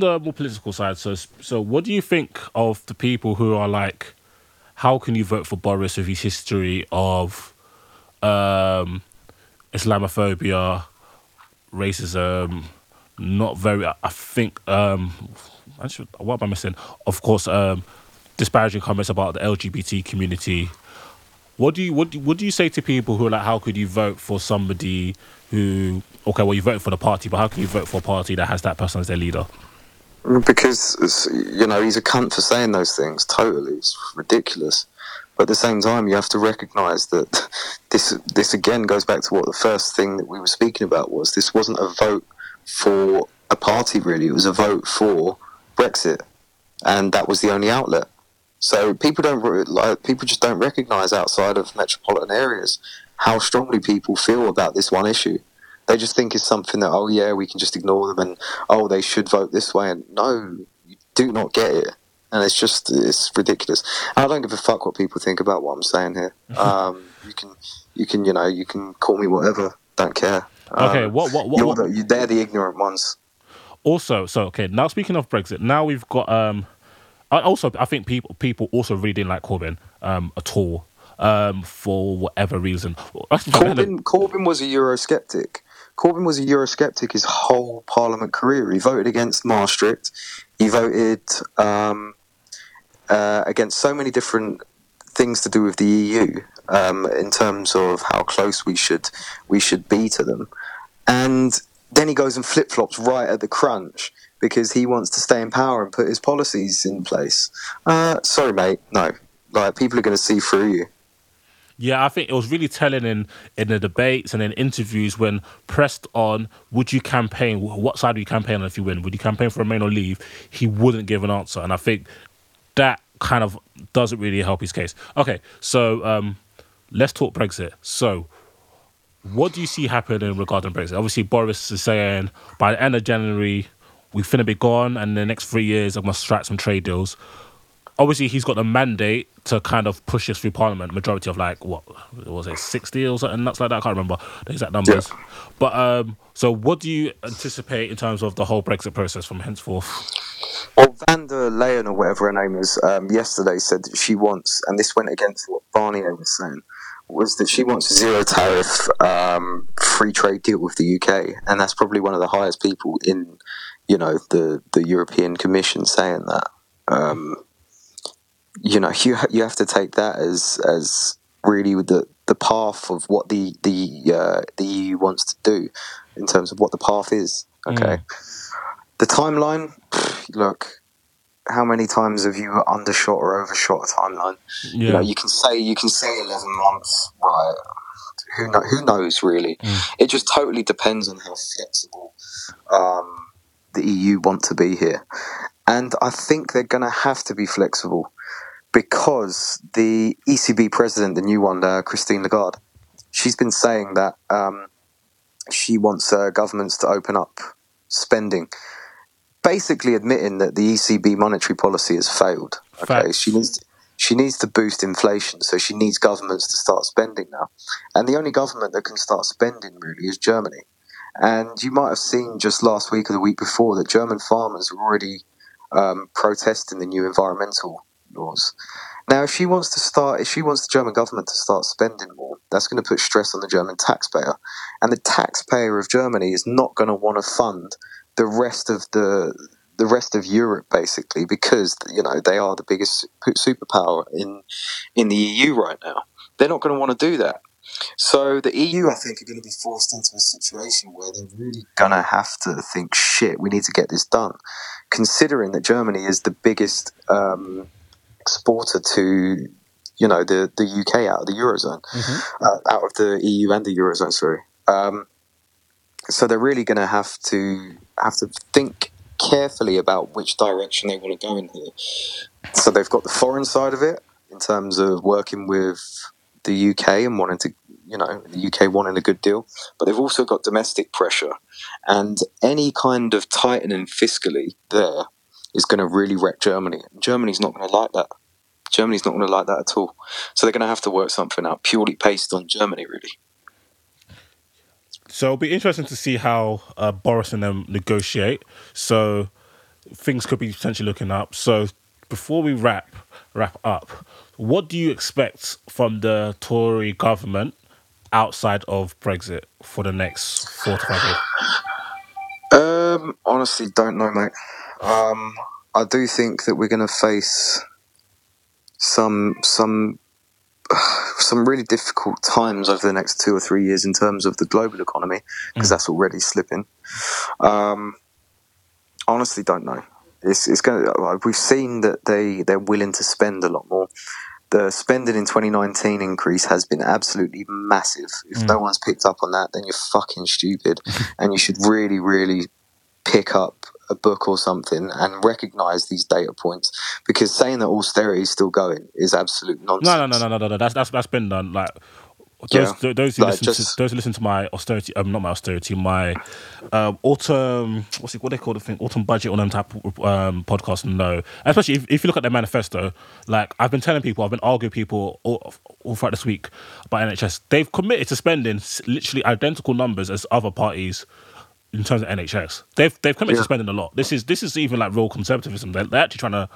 the more political side, so what do you think of the people who are like, how can you vote for Boris with his history of Islamophobia, racism, not very, I think, what am I missing? Of course, disparaging comments about the LGBT community. What do you say to people who are like, how could you vote for somebody who, okay, well, you voted for the party, but how can you vote for a party that has that person as their leader? Because, you know, he's a cunt for saying those things. Totally. It's ridiculous. But at the same time, you have to recognise that this again goes back to what the first thing that we were speaking about was. This wasn't a vote for a party, really. It was a vote for Brexit, and that was the only outlet. So people just don't recognise outside of metropolitan areas how strongly people feel about this one issue. They just think it's something that, oh yeah, we can just ignore them, and oh, they should vote this way. And no, you do not get it. And it's ridiculous. I don't give a fuck what people think about what I'm saying here. You can call me whatever. Don't care. Okay, what? They're the ignorant ones. Also, now speaking of Brexit, now we've got. I think people also really didn't like Corbyn at all for whatever reason. Corbyn was a Eurosceptic. Corbyn was a Eurosceptic his whole Parliament career. He voted against Maastricht. He voted against so many different things to do with the EU in terms of how close we should be to them. And then he goes and flip-flops right at the crunch because he wants to stay in power and put his policies in place. Sorry, mate, no. Like, people are going to see through you. Yeah, I think it was really telling in the debates and in interviews when pressed on, would you campaign? What side do you campaign on if you win? Would you campaign for Remain or leave? He wouldn't give an answer. And I think that kind of doesn't really help his case. Okay, so let's talk Brexit. So what do you see happening regarding Brexit? Obviously, Boris is saying by the end of January, we're finna be gone, and in the next 3 years, I must strike some trade deals. Obviously, he's got the mandate to kind of push this through Parliament, majority of like, what was it, 60 or something, nuts like that? I can't remember the exact numbers. Yeah. But so what do you anticipate in terms of the whole Brexit process from henceforth? Well, Van der Leyen or whatever her name is, yesterday said that she wants, and this went against what Barnier was saying, was that she wants a zero tariff free trade deal with the UK. And that's probably one of the highest people in, the European Commission saying that. You have to take that as really the path of what the EU wants to do in terms of what the path is. Okay, The timeline. Look, how many times have you undershot or overshot a timeline? Yeah. You can say 11 months, right? Who knows really? It just totally depends on how flexible the EU want to be here, and I think they're going to have to be flexible. Because the ECB president, the new one, Christine Lagarde, she's been saying that she wants governments to open up spending, basically admitting that the ECB monetary policy has failed. Okay, facts. She needs to boost inflation, so she needs governments to start spending now. And the only government that can start spending really is Germany. And you might have seen just last week or the week before that German farmers were already protesting the new environmental laws. Now, if she wants the German government to start spending more, that's going to put stress on the German taxpayer, and the taxpayer of Germany is not going to want to fund the rest of the rest of Europe, basically, because they are the biggest superpower in the EU right now. They're not going to want to do that. So the EU, I think, are going to be forced into a situation where they're really going to have to think, shit, we need to get this done, considering that Germany is the biggest exporter to the UK out of the Eurozone, out of the EU and the Eurozone, sorry. So they're really going to have to think carefully about which direction they want to go in here. So they've got the foreign side of it in terms of working with the UK and wanting to, the UK wanting a good deal, but they've also got domestic pressure, and any kind of tightening fiscally there is going to really wreck Germany. Germany's not going to like that. Germany's not going to like that at all. So they're going to have to work something out purely based on Germany, really. So it'll be interesting to see how Boris and them negotiate. So things could be potentially looking up. So before we wrap up, what do you expect from the Tory government outside of Brexit for the next 4 to 5 years? Honestly, don't know, mate. I do think that we're going to face some really difficult times over the next 2 or 3 years in terms of the global economy, because that's already slipping. Honestly, don't know. We've seen that they're willing to spend a lot more. the spending in 2019 increase has been absolutely massive. If no one's picked up on that, then you're fucking stupid. And you should really, really pick up a book or something and recognise these data points, because saying that austerity is still going is absolute nonsense. No. That's been done. Like those who listen to my austerity, not my austerity, my autumn, autumn budget on them type of podcast. No, especially if you look at their manifesto. Like I've been telling people, I've been arguing people all throughout this week about NHS. They've committed to spending literally identical numbers as other parties in terms of NHS. They've committed to spending a lot. This is even like real conservatism. They're actually trying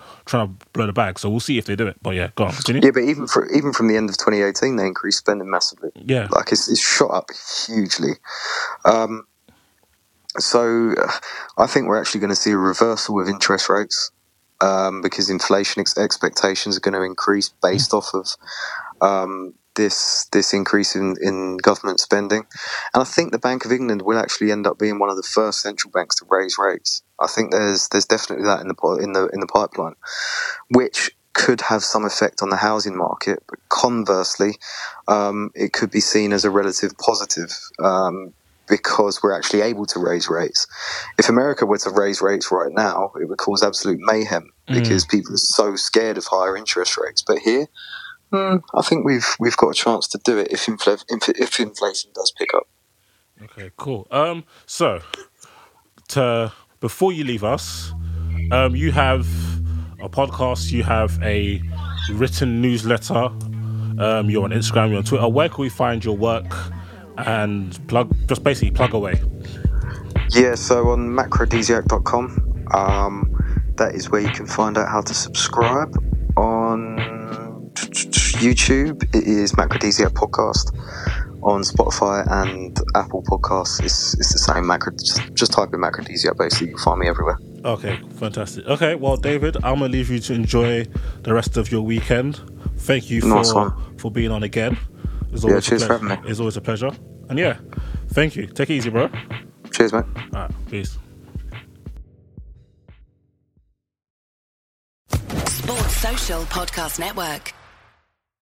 to blow the bag. So we'll see if they do it. But yeah, go on. Continue. Yeah, but even from the end of 2018, they increased spending massively. Yeah, like it's shot up hugely. So I think we're actually going to see a reversal with interest rates because inflation expectations are going to increase based off of this increase in government spending. And I think the Bank of England will actually end up being one of the first central banks to raise rates. I think there's definitely that in the pipeline, which could have some effect on the housing market. But conversely, it could be seen as a relative positive because we're actually able to raise rates. If America were to raise rates right now, it would cause absolute mayhem because people are so scared of higher interest rates. But here, I think we've got a chance to do it if inflation does pick up. Okay, cool. So, before you leave us, you have a podcast, you have a written newsletter, you're on Instagram, you're on Twitter. Where can we find your work and plug away? Yeah, so on macrodesiac.com, that is where you can find out how to subscribe. On YouTube, it is Macrodesiac Podcast. On Spotify and Apple Podcasts, it's the same. Just type in Macrodesiac, basically. You can find me everywhere. Okay, fantastic. Okay, well, David, I'm going to leave you to enjoy the rest of your weekend. Thank you for being on again. Cheers for having me. It's always a pleasure. And yeah, thank you. Take it easy, bro. Cheers, mate. All right, peace. Sports Social Podcast Network.